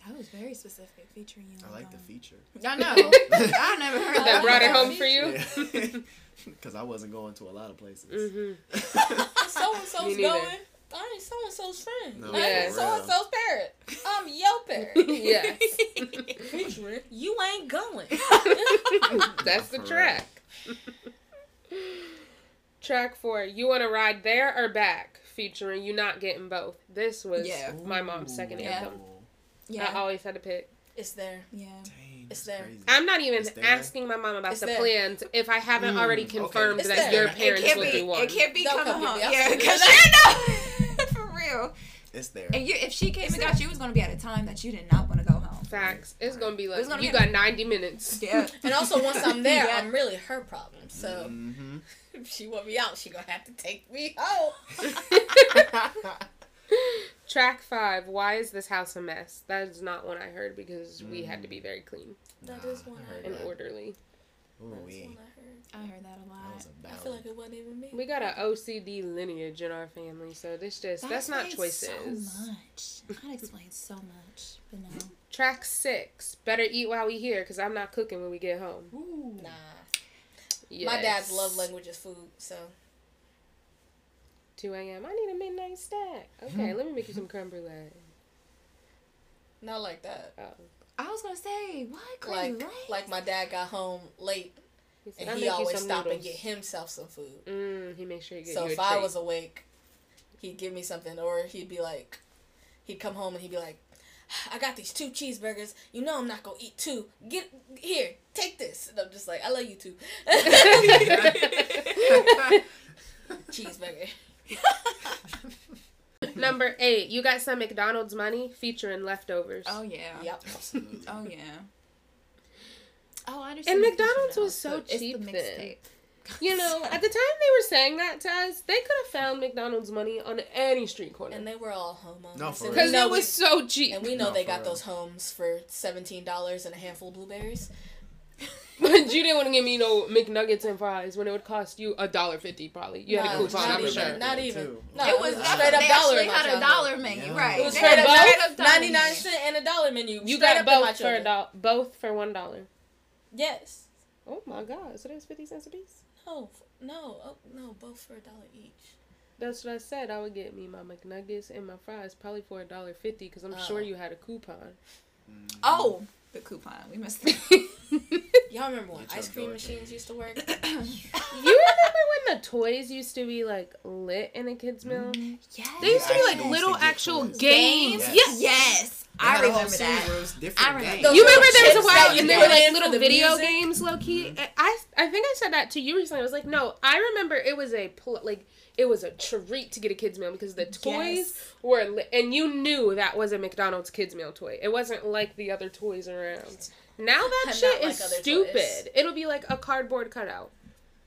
that was very specific. Featuring you. I like the feature. I know. I never heard that. That brought it home for you. Because yeah. I wasn't going to a lot of places. Mm-hmm. So and so's going. I ain't so and so's friend. No, I ain't so and so's parent. I'm your parent. Yes. Featuring You Ain't Going. That's the track. Track four. You want to ride there or back? Featuring You Not Getting Both. This was yeah. my mom's second yeah. anthem. Yeah. I always had to pick. It's there. Yeah. Dang, it's there. Crazy. I'm not even asking my mom about it's the there. plans if I haven't mm, already confirmed okay. that there. your parents will do one. It can't be coming home. home. Yeah, because I know. For real. It's there. And you, if she came it's and there. got you, it was going to be at a time that you did not want to go home. Facts. It's going to be like, gonna you be got ninety minutes. Yeah. And also, once I'm there, yeah. I'm really her problem. So... Mm-hmm. If she want me out, she gonna have to take me home. Track five, why is this house a mess? That is not one I heard because mm. we had to be very clean. That nah, is one I heard. And that. Orderly. Ooh, That's we. one I heard. I heard that a lot. That I feel like it wasn't even me. We got an O C D lineage in our family, so this just, that that's not choices. So much. That explains so much, but no. Track six, better eat while we here because I'm not cooking when we get home. Ooh. Nah. Yes. My dad's love language is food, so. two a.m. I need a midnight snack. Okay, let me make you some creme brulee. Not like that. Oh. I was going to say, what? Creme like, like my dad got home late, he said, and he always stopped and get himself some food. Mm, he made sure he get So you if a I was awake, he'd give me something, or he'd be like, he'd come home and he'd be like, I got these two cheeseburgers. You know I'm not going to eat two. Get here, take this. And I'm just like, I love you too. Cheeseburger. Number eight, you got some McDonald's money featuring leftovers. Oh yeah. Yep. Absolutely. Oh yeah. Oh, I understand. And McDonald's was so cheap then. You know, at the time they were saying that to us, they could have found McDonald's money on any street corner. And they were all homeowners. No, for real. Because it was so cheap. And we know they got those homes for seventeen dollars and a handful of blueberries. But you didn't want to give me no McNuggets and fries when it would cost you a dollar fifty probably. You no, had a coupon. Not even. Sure. Not even. No, it was uh, straight up dollar. They had a dollar menu, yeah. Right? It was straight, straight up ninety nine cent and a dollar menu. You got both for a dollar, both for one dollar. Yes. Oh my God! So that was fifty cents a piece. No, no, oh, no, both for a dollar each. That's what I said. I would get me my McNuggets and my fries probably for a dollar fifty because I'm oh. sure you had a coupon. Mm-hmm. Oh. The coupon. We missed that. Y'all remember when ice cream machines used to work? You remember when the toys used to be like lit in a kid's meal? Mm-hmm. Yes. They used to be like little actual games. games. Yes. Yes. yes. I remember that. I remember. You remember there was a while and there were like little video games, low key. Mm-hmm. I I think I said that to you recently. I was like, no, I remember it was a pl- like it was a treat to get a kids meal because the toys yes. were lit, and you knew that was a McDonald's kids meal toy. It wasn't like the other toys around. Now that I'm shit is like stupid. Toys. It'll be like a cardboard cutout.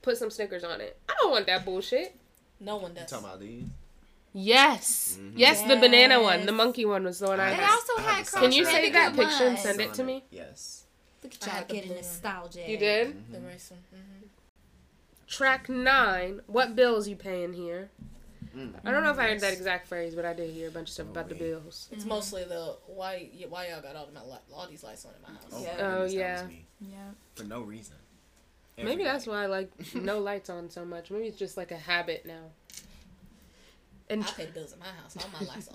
Put some Snickers on it. I don't want that bullshit. No one does. You talking about these? Yes. Mm-hmm. yes. Yes, the banana one. The monkey one was the one I, I had. Also I had Can you save that picture one. and send it to me? Yes. Look at y'all getting nostalgic. You did? Mm-hmm. The rice one. Mm-hmm. Track nine, what bills you paying here? Mm-hmm. I don't know if I heard that exact phrase, but I did hear a bunch of stuff oh, about wait. the bills. It's mm-hmm. mostly the, why why y'all got all, my, all these lights on in my house. Oh, yeah. Oh, yeah. yeah. For no reason. Every Maybe night. that's why I like no lights on so much. Maybe it's just like a habit now. And I pay the bills in my house. All my lights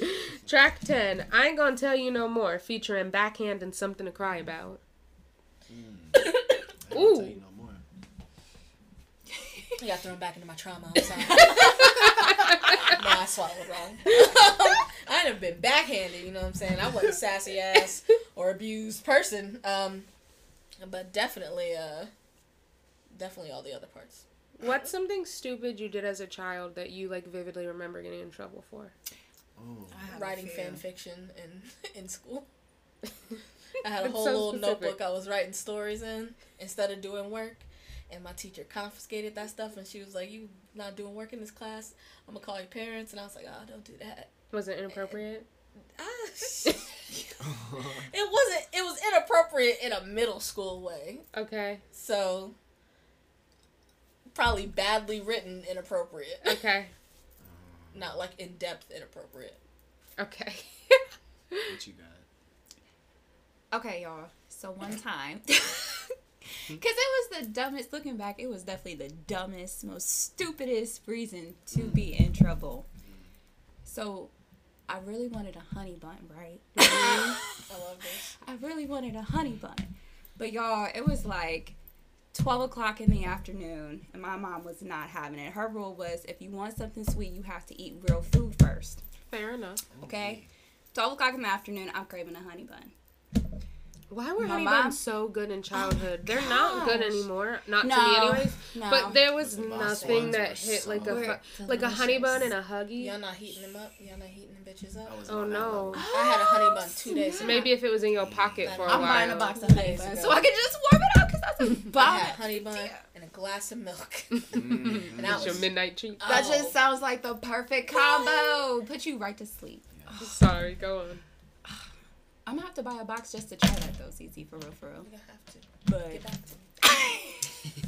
on. Track ten. I ain't gonna tell you no more. Featuring Backhand and Something to Cry About. Mm. I ain't Ooh. Tell you no more. I got thrown back into my trauma. I'm sorry. No, I swallowed wrong. I would have been backhanded. You know what I'm saying? I wasn't a sassy ass or abused person. Um, but definitely, uh, definitely all the other parts. What's something stupid you did as a child that you, like, vividly remember getting in trouble for? Oh, writing fan fiction in, in school. I had a whole so little specific. notebook I was writing stories in instead of doing work. And my teacher confiscated that stuff, and she was like, you not doing work in this class? I'm going to call your parents. And I was like, oh, don't do that. Was it inappropriate? And I, it wasn't. It was inappropriate in a middle school way. Okay. So... probably badly written inappropriate. Okay. Not like in-depth inappropriate. Okay. What you got? Okay, y'all. So one time, because it was the dumbest, looking back, it was definitely the dumbest, most stupidest reason to be in trouble. So I really wanted a honey bun, right? I love this. I really wanted a honey bun. But y'all, it was like twelve o'clock in the afternoon, and my mom was not having it. Her rule was, if you want something sweet, you have to eat real food first. Fair enough. Okay? twelve o'clock in the afternoon, I'm craving a honey bun. Why were my honey mom, buns so good in childhood? Oh They're gosh. not good anymore. Not no, to me anyways. No. But there was the nothing that hit so like a hu- like a honey bun and a Huggy. Y'all not heating them up? Y'all not heating them bitches up? Oh, no. I, oh, I had a honey bun two days ago. Maybe if it was in your pocket for a I'm while. I'm buying a box of honey buns so I could just warm it up because That's a bun. Honey bun yeah. and a glass of milk. Mm-hmm. And that was your midnight treat. That oh. just sounds like the perfect combo. Put you right to sleep. Yeah. Oh. Sorry, go on. I'm gonna have to buy a box just to try that though, C C, for real, for real. You're gonna have to. But get back to me.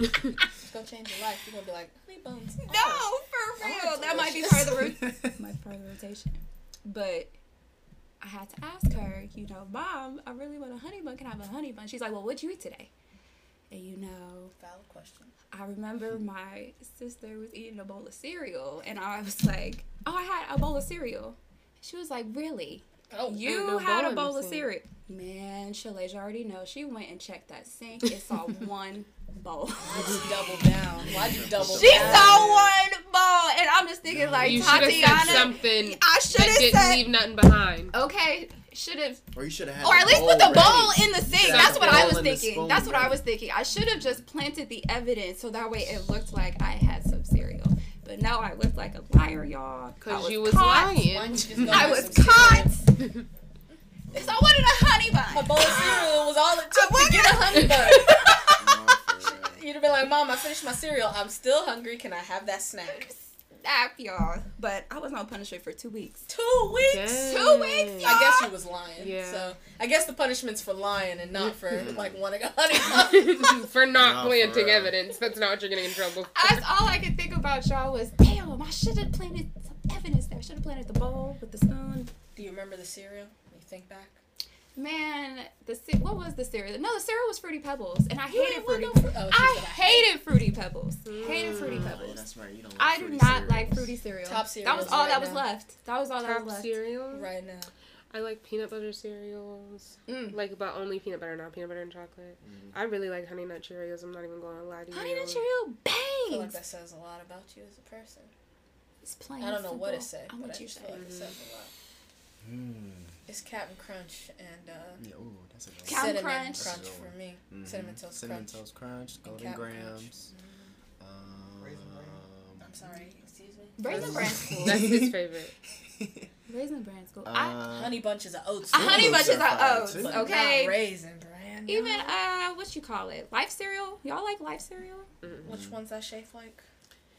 It's gonna change your life. You're gonna be like, honey buns. No, oh, for real. That might be part of the rotation. Might be part of the rotation. But I had to ask her, you know, Mom, I really want a honey bun. Can I have a honey bun? She's like, well, what'd you eat today? And, you know, valid question. I remember my sister was eating a bowl of cereal, and I was like, oh, I had a bowl of cereal. She was like, really? Oh, you had a bowl of cereal. Man, Shalaja already knows. She went and checked that sink. It saw one bowl. Why'd you double down? Why'd you double she down? She saw one bowl, and I'm just thinking, no, like, you Tatiana. You should have said something. I should have said. Didn't leave nothing behind. Okay, should have. Or you should have had. Or at least put the bowl in the sink. That's what I was thinking. That's what I was thinking. I should have just planted the evidence so that way it looked like I had some cereal. But no, I looked like a liar, y'all. Because you was caught. lying. I was caught. So I wanted a honey bun. A bowl of cereal was all it took to get a honey bun. You'd have been like, Mom, I finished my cereal. I'm still hungry. Can I have that snack? Snack, y'all. But I was on punishment for two weeks. Two weeks? Dang. Two weeks, y'all. I guess you was lying. Yeah. So I guess the punishment's for lying and not for, like, wanting a honey bun. For not planting evidence. That's not what you're getting in trouble for. That's all I could think about, y'all, was, damn, I should have planted some evidence there. I should have planted the bowl with the spoon. Do you remember the cereal? You think back? Man, the what was the cereal? No, the cereal was Fruity Pebbles, and I hated Fruity. No fru- oh, I hated Fruity Pebbles. Mm. Hated Fruity Pebbles. Oh, that's right. You don't like I do not cereals. like Fruity cereal. Top cereal. That was all right that was now. left. That was all Top that was left. Cereal right now. I like peanut butter cereals. Mm. Like, but only peanut butter, not peanut butter and chocolate. Mm. I really like Honey Nut Cheerios. I'm not even going to lie to you. Honey Nut Cheerio bangs. I feel like that says a lot about you as a person. It's plain. I don't know simple. what it says. I want you to say. Like mm-hmm. It says a lot. Mm. It's Captain Crunch and uh, yeah, ooh, that's a Captain Crunch. Crunch for me. Mm-hmm. Cinnamon Toast Cinnamon Crunch. Cinnamon Toast Crunch, Golden Grahams. Mm-hmm. um, Raisin Bran. I'm sorry, excuse me. Raisin Bran's cool. That's his favorite. Raisin Bran's cool. Uh, I, honey Bunch is an oats. A honey Bunch is an oats, too. Okay. Raisin Bran. No. Even, uh, what you call it? Life cereal? Y'all like Life cereal? Mm-hmm. Which one's that shape like?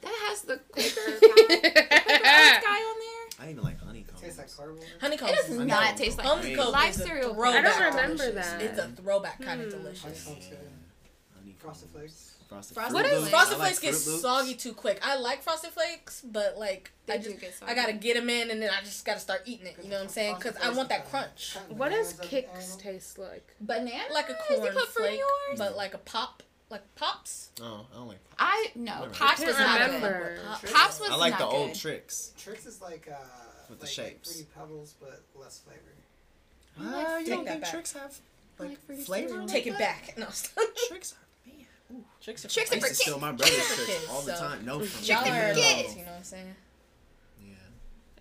That has the Quaker guy on there. I even like honeycomb. Tastes like cardboard. Honeycomb. It does not taste like honeycomb. Life cereal. I don't remember that. It's a throwback kind mm. of delicious. Frosted Flakes. Frosted Flakes. What is Frosted Flakes get soggy too quick? I like Frosted Flakes, but like I just I gotta get them in and then I just gotta start eating it. You know what I'm saying? Because I want that crunch. What does Kix taste like? Banana. Like a corn flake, but like a pop. Like Pops? Oh, I don't like Pops. I, no, Pops was not good. Pops was not good. I like the old Trix. Trix is like, uh, with the shapes. Fruity Pebbles, but less flavor. Ah, you don't think Trix have, like, flavor? Take it back. No, stop. Trix are, man. Trix are for kids. I used to steal my brother's Trix all the time. No, Trix are for kids. You know what I'm saying? Yeah.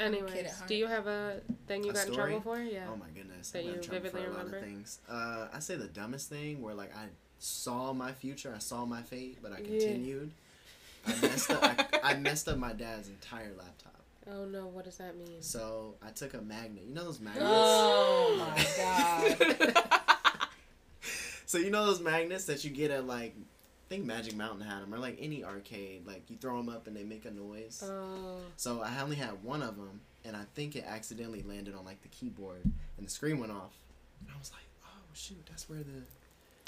Anyways, do you have a thing you got in trouble for? Yeah. Oh, my goodness. That you vividly remember? Uh, I say the dumbest thing where, like, I... saw my future, I saw my fate, but I continued. Yeah. I messed up. I, I messed up my dad's entire laptop. Oh no! What does that mean? So I took a magnet. You know those magnets? Oh my god! So you know those magnets that you get at like, I think Magic Mountain had them, or like any arcade. Like you throw them up and they make a noise. Oh. So I only had one of them, and I think it accidentally landed on like the keyboard, and the screen went off. And I was like, oh shoot, that's where the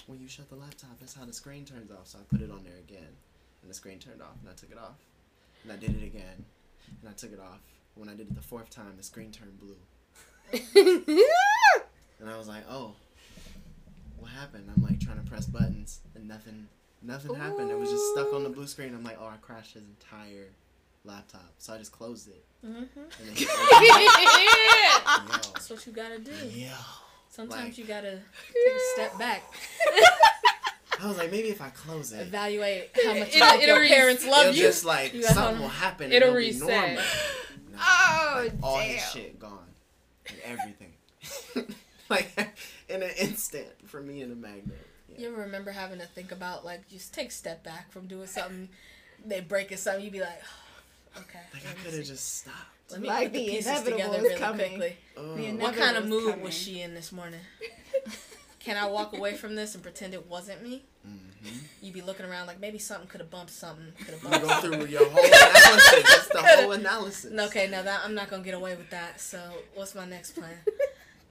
when you shut the laptop, that's how the screen turns off. So I put it on there again, and the screen turned off, and I took it off. And I did it again, and I took it off. When I did it the fourth time, the screen turned blue. And I was like, oh, what happened? I'm like trying to press buttons, and nothing nothing Ooh. happened. It was just stuck on the blue screen. I'm like, oh, I crashed his entire laptop. So I just closed it. Mm-hmm. And then yeah. That's what you gotta do. Yeah. Sometimes like, you gotta take a step back. I was like, maybe if I close it, evaluate how much it'll, it'll your re- parents love it'll you. Just like you something will happen. It'll, it'll reset. Be normal. No, oh like, damn! All his shit gone, and everything, like in an instant for me in a magnet. Yeah. You ever remember having to think about like just take a step back from doing something, they break it something, you'd be like, oh, okay. Like I could have just stopped. Let me like put the, the pieces together really coming. quickly. Oh. The what kind of mood coming. was she in this morning? Can I walk away from this and pretend it wasn't me? Mm-hmm. You'd be looking around like maybe something could have bumped something. Could have bumped. Go through your whole analysis. That's the whole analysis. Okay, now that I'm not gonna get away with that. So what's my next plan?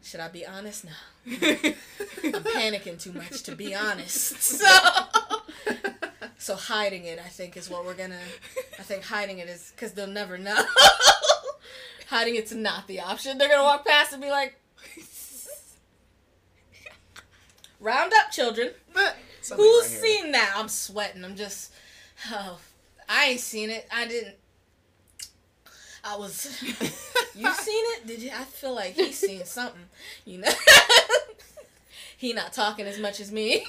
Should I be honest? No. I'm panicking too much to be honest. So, so hiding it, I think, is what we're gonna. I think hiding it is because they'll never know. Hiding it's not the option. They're gonna walk past and be like. Round up, children. Something Who's right seen that? I'm sweating. I'm just... Oh, I ain't seen it. I didn't... I was... You've seen it? Did you? I feel like he's seen something. You know? He not talking as much as me.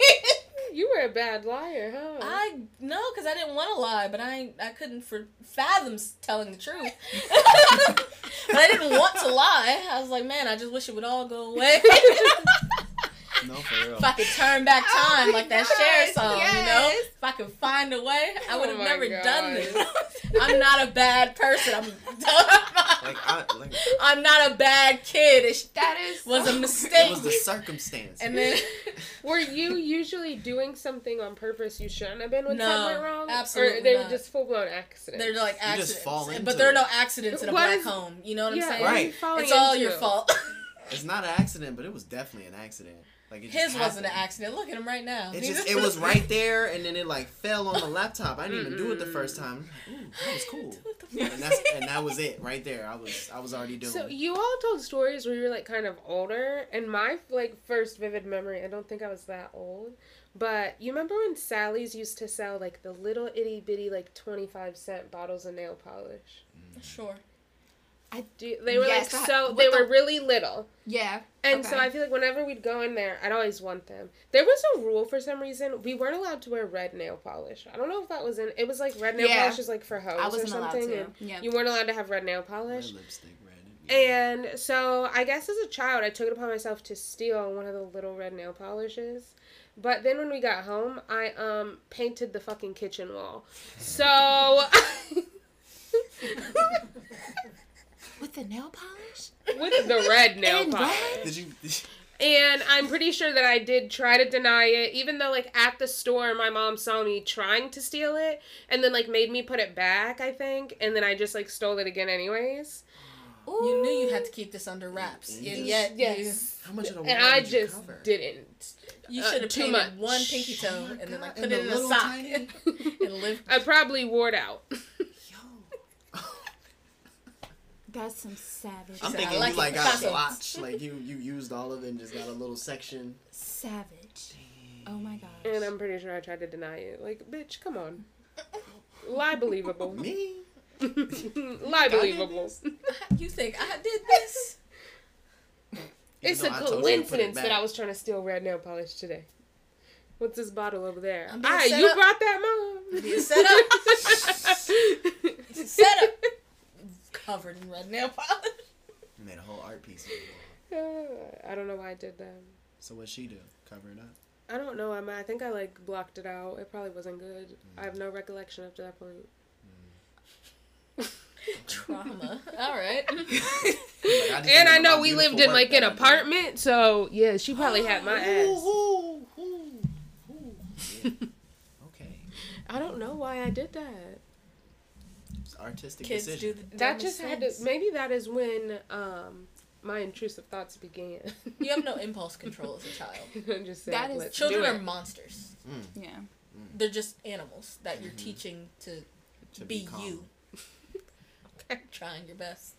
You were a bad liar, huh? I... No, because I didn't want to lie, but I I couldn't for, fathom telling the truth. But I didn't want to lie. I was like, man, I just wish it would all go away. No, for real. If I could turn back time oh like that God. Cher song, yes. You know? If I could find a way, I would have oh never God. Done this. I'm not a bad person. I'm like, I, like, I'm not a bad kid. It that is was so a mistake. It was the circumstance. And then, were you usually doing something on purpose you shouldn't have been when no, something went wrong? Absolutely. Or they not. Were just full blown accidents. They're like accidents. You just fall into but there are no accidents it. In a black home. You know what yeah, I'm saying? Right. It's all into. Your fault. It's not an accident, but it was definitely an accident. Like his wasn't an accident. Look at him right now. It just it was right there, and then it like fell on the laptop. I didn't even do it the first time. Ooh, that was cool. And, that's, and that was it right there. I was I was already doing. So you all told stories where you were like kind of older, and my like first vivid memory. I don't think I was that old, but you remember when Sally's used to sell like the little itty bitty like twenty five cent bottles of nail polish. Mm. Sure. I do. They were yes, like so. They the... were really little. Yeah. And okay. So I feel like whenever we'd go in there, I'd always want them. There was a rule for some reason. We weren't allowed to wear red nail polish. I don't know if that was in. It was like red nail yeah. polish is like for hoes I wasn't or something. Allowed to. And yeah. You weren't allowed to have red nail polish. Red lipstick, red. Yeah. And so I guess as a child, I took it upon myself to steal one of the little red nail polishes. But then when we got home, I um painted the fucking kitchen wall. So. With the nail polish? With the red nail polish. Red? Did you, did you... And I'm pretty sure that I did try to deny it, even though, like, at the store, my mom saw me trying to steal it, and then, like, made me put it back, I think, and then I just, like, stole it again anyways. Ooh. You knew you had to keep this under wraps. Mm-hmm. And yet, yes. You... How much of a and I did you just cover? Didn't. You should have uh, painted much. One pinky toe oh and God. Then, like, put and it in a sock. Tiny... and lived... I probably wore it out. That's some savage. I'm thinking like you like got savage. A watch, like you you used all of it and just got a little section. Savage. Dang. Oh my gosh. And I'm pretty sure I tried to deny it. Like, bitch, come on. Lie believable. Me? Lie believable. You think I did this? It's a coincidence that I was trying to steal red nail polish today. What's this bottle over there? Ah, you up. Brought that, mom. You set up. You set up. Covered in red nail polish. You made a whole art piece. Uh, I don't know why I did that. So what'd she do? Cover it up? I don't know. I mean, I think I like blocked it out. It probably wasn't good. Mm. I have no recollection up to that point. Mm. Trauma. All right. Like, I and I know we lived in like an apartment, so yeah, she probably had my ass. Ooh, ooh, ooh, ooh. Yeah. Okay. I don't know why I did that. Artistic kids decision. Do the that just sense. Had to. Maybe that is when um, my intrusive thoughts began. You have no impulse control as a child. I'm just saying. That is children are monsters. Mm. Yeah, mm. They're just animals that you're mm-hmm. teaching to, to be, be you. Okay, trying your best.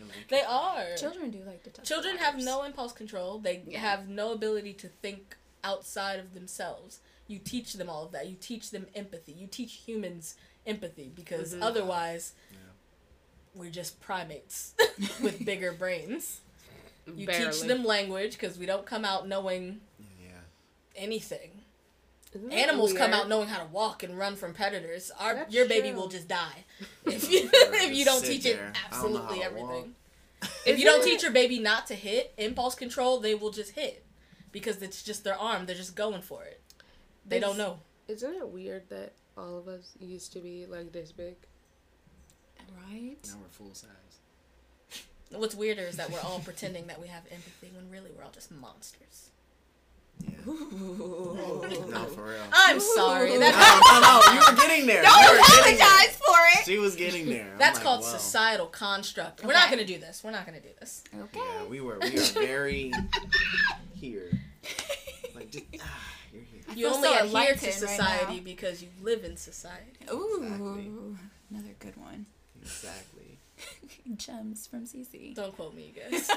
Like, they are. Children do like to touch. Children have no impulse control. They yeah. have no ability to think outside of themselves. You teach them all of that. You teach them empathy. You teach humans. Empathy, because mm-hmm. otherwise, yeah. we're just primates with bigger brains. You Barely. Teach them language, because we don't come out knowing yeah. anything. Isn't Animals come out knowing how to walk and run from predators. Our That's your baby true. Will just die if you if you don't teach there. It absolutely everything. If you don't teach your baby not to hit impulse control, they will just hit because it's just their arm. They're just going for it. They it's, don't know. Isn't it weird that? All of us used to be like this big. Right? Now we're full size. What's weirder is that we're all pretending that we have empathy when really we're all just monsters. Yeah. No, for real. I'm sorry. Ooh. No, no, no. You were getting there. Don't apologize for it. She was getting there. I'm That's like, called whoa. societal construct. Okay. We're not going to do this. We're not going to do this. Okay. Yeah, we were. We are very here. Like, just, ah, you're here. I you only so adhere to society right because you live in society. Ooh. Exactly. Another good one. Exactly. Gems from C C. Don't quote me, you guys.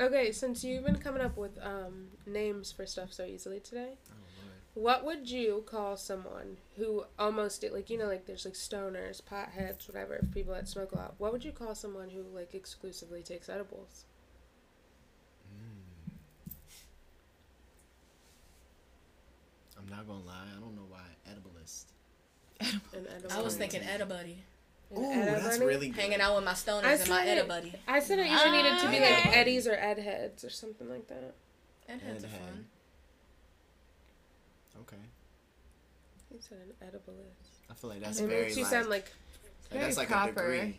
Okay, since you've been coming up with um, names for stuff so easily today, oh, what would you call someone who almost, like, you know, like, there's, like, stoners, potheads, whatever, people that smoke a lot. What would you call someone who, like, exclusively takes edibles? Mm. I'm not gonna lie, I don't know why. Ediblist. An edible. I was thinking edibuddy. Ooh, that's really good. Hanging out with my stoners and my edibuddy. I said it usually needed to be like Eddies or Ed Heads or something like that. Ed Heads are fun. Okay. You said an ediblist. I feel like that's very. It makes you sound like that's like a degree.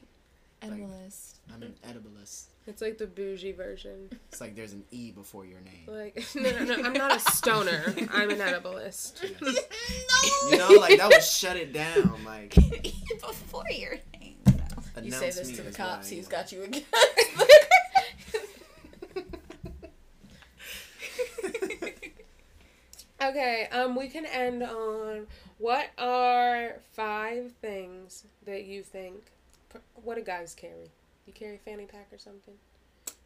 Ediblist. I'm an ediblist. It's like the bougie version. It's like there's an E before your name. Like, no, no, no, I'm not a stoner. I'm an ediblist. Yes. No! You know, like, that would shut it down. Like, E before your name. No. You say this to the cops, he's got you again. Okay, um, we can end on, what are five things that you think, what do guys carry? You carry a fanny pack or something?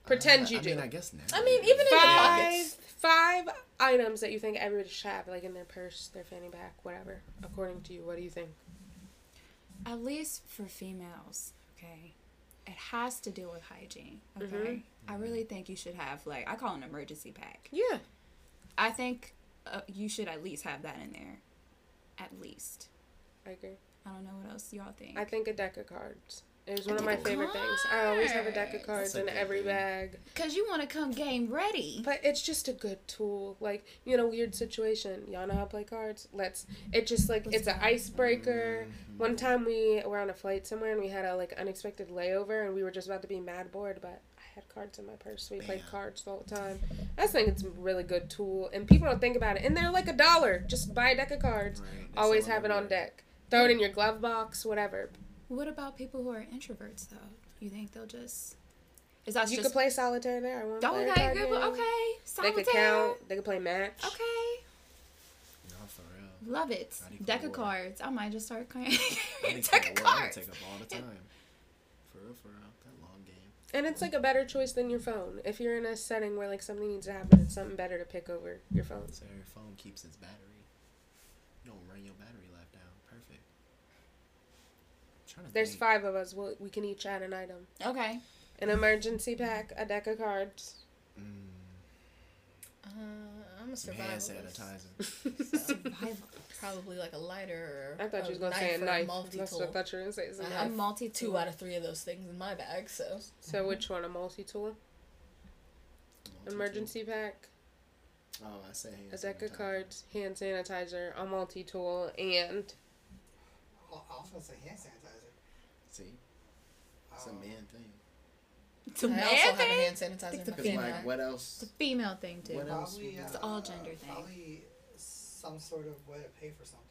Pretend uh, you I do. I mean, I guess now. I mean, even five, in your pockets. Five items that you think everybody should have, like in their purse, their fanny pack, whatever. According to you, what do you think? At least for females, okay, it has to deal with hygiene, okay? Mm-hmm. I really think you should have, like, I call it an emergency pack. Yeah. I think uh, you should at least have that in there. At least. I agree. I don't know what else y'all think. I think a deck of cards. It's one of my favorite cards. things. I always have a deck of cards in every bag. Because you want to come game ready. But it's just a good tool. Like, you know, weird situation. Y'all know how to play cards? Let's. It just, like, Let's it's an icebreaker. Mm-hmm. One time we were on a flight somewhere and we had a, like, unexpected layover and we were just about to be mad bored, but I had cards in my purse. We Bam. played cards the whole time. I just think it's a really good tool. And people don't think about it. And they're like a dollar. Just buy a deck of cards. Right. Always have it on deck. Throw it in your glove box, whatever. What about people who are introverts, though? You think they'll just... Is that you just... could play solitaire there. I want to play okay, good, okay, solitaire. They could count. They could play match. Okay. No, for real. Love it. Deck of cards. I might just start playing deck of cards. I take up all the time. Yeah. For real, for real. That long game. And it's like a better choice than your phone. If you're in a setting where like something needs to happen, it's something better to pick over your phone. So your phone keeps its battery. You don't run your battery life down. Perfect. There's think. five of us. We'll, we can each add an item. Okay. An emergency pack, a deck of cards. Mm. Uh, I'm a survivalist. Hand sanitizer. Survival. Probably like a lighter. Or I thought you were going to say a knife. That's what I thought you were going to say. It's a I knife. have multi-tool. Two out of three of those things in my bag, so. So which one? A multi-tool? multi-tool. Emergency pack. Oh, I say hand sanitizer. A deck of cards, hand sanitizer, a multi-tool, and... Well, I was going to say hand sanitizer. See? It's a man thing. It's a man thing? I also have a hand sanitizer in my female. Like, what else? It's a female thing, too. What probably, else? Uh, it's an all-gender uh, thing. Probably some sort of way to pay for something.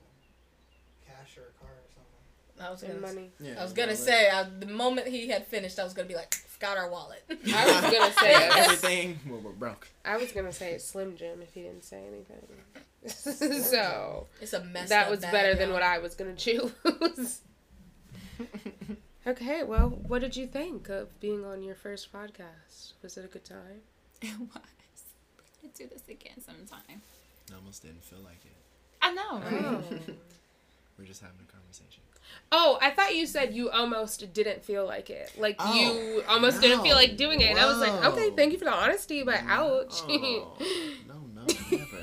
Cash or a card or something. I was going to yeah, I was gonna say, I, the moment he had finished, I was going to be like, forgot our wallet. I was going to say everything. Well, we're broke. I was going to say it's Slim Jim if he didn't say anything. So, it's a mess. That was better than what I was going to choose. Okay, well, what did you think of being on your first podcast? Was it a good time? It was. We're going to do this again sometime. I almost didn't feel like it. I know, right? Oh. We're just having a conversation. Oh, I thought you said you almost didn't feel like it. Like, oh, you almost no. didn't feel like doing it. And I was like, okay, thank you for the honesty, but no. ouch. Oh, no, no, never.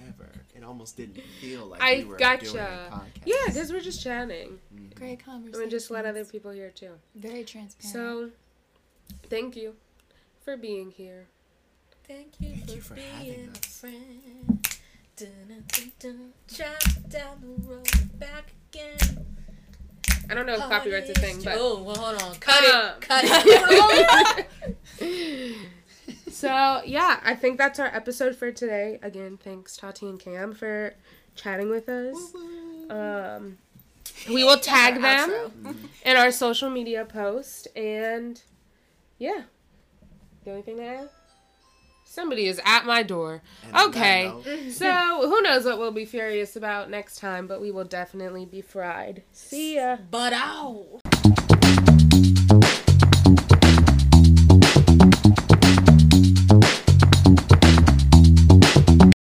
Never. It almost didn't feel like I we were gotcha. doing a podcast. Yeah, because we're just chatting. Mm-hmm. Great conversation. And just let other people hear, too. Very transparent. So, thank you for being here. Thank you, thank for, you for being having us. a friend. Dun, dun, dun, dun. Chop down the road back again. I don't know if oh, copyright's a thing, but... Oh, well, hold on. Cut um, it. Cut it. So, yeah, I think that's our episode for today. Again, thanks, Tati and Cam, for chatting with us. Um, we will tag them in our social media post. And, yeah. The only thing to add? Somebody is at my door. And okay. So, who knows what we'll be furious about next time, but we will definitely be fried. See ya. But ow.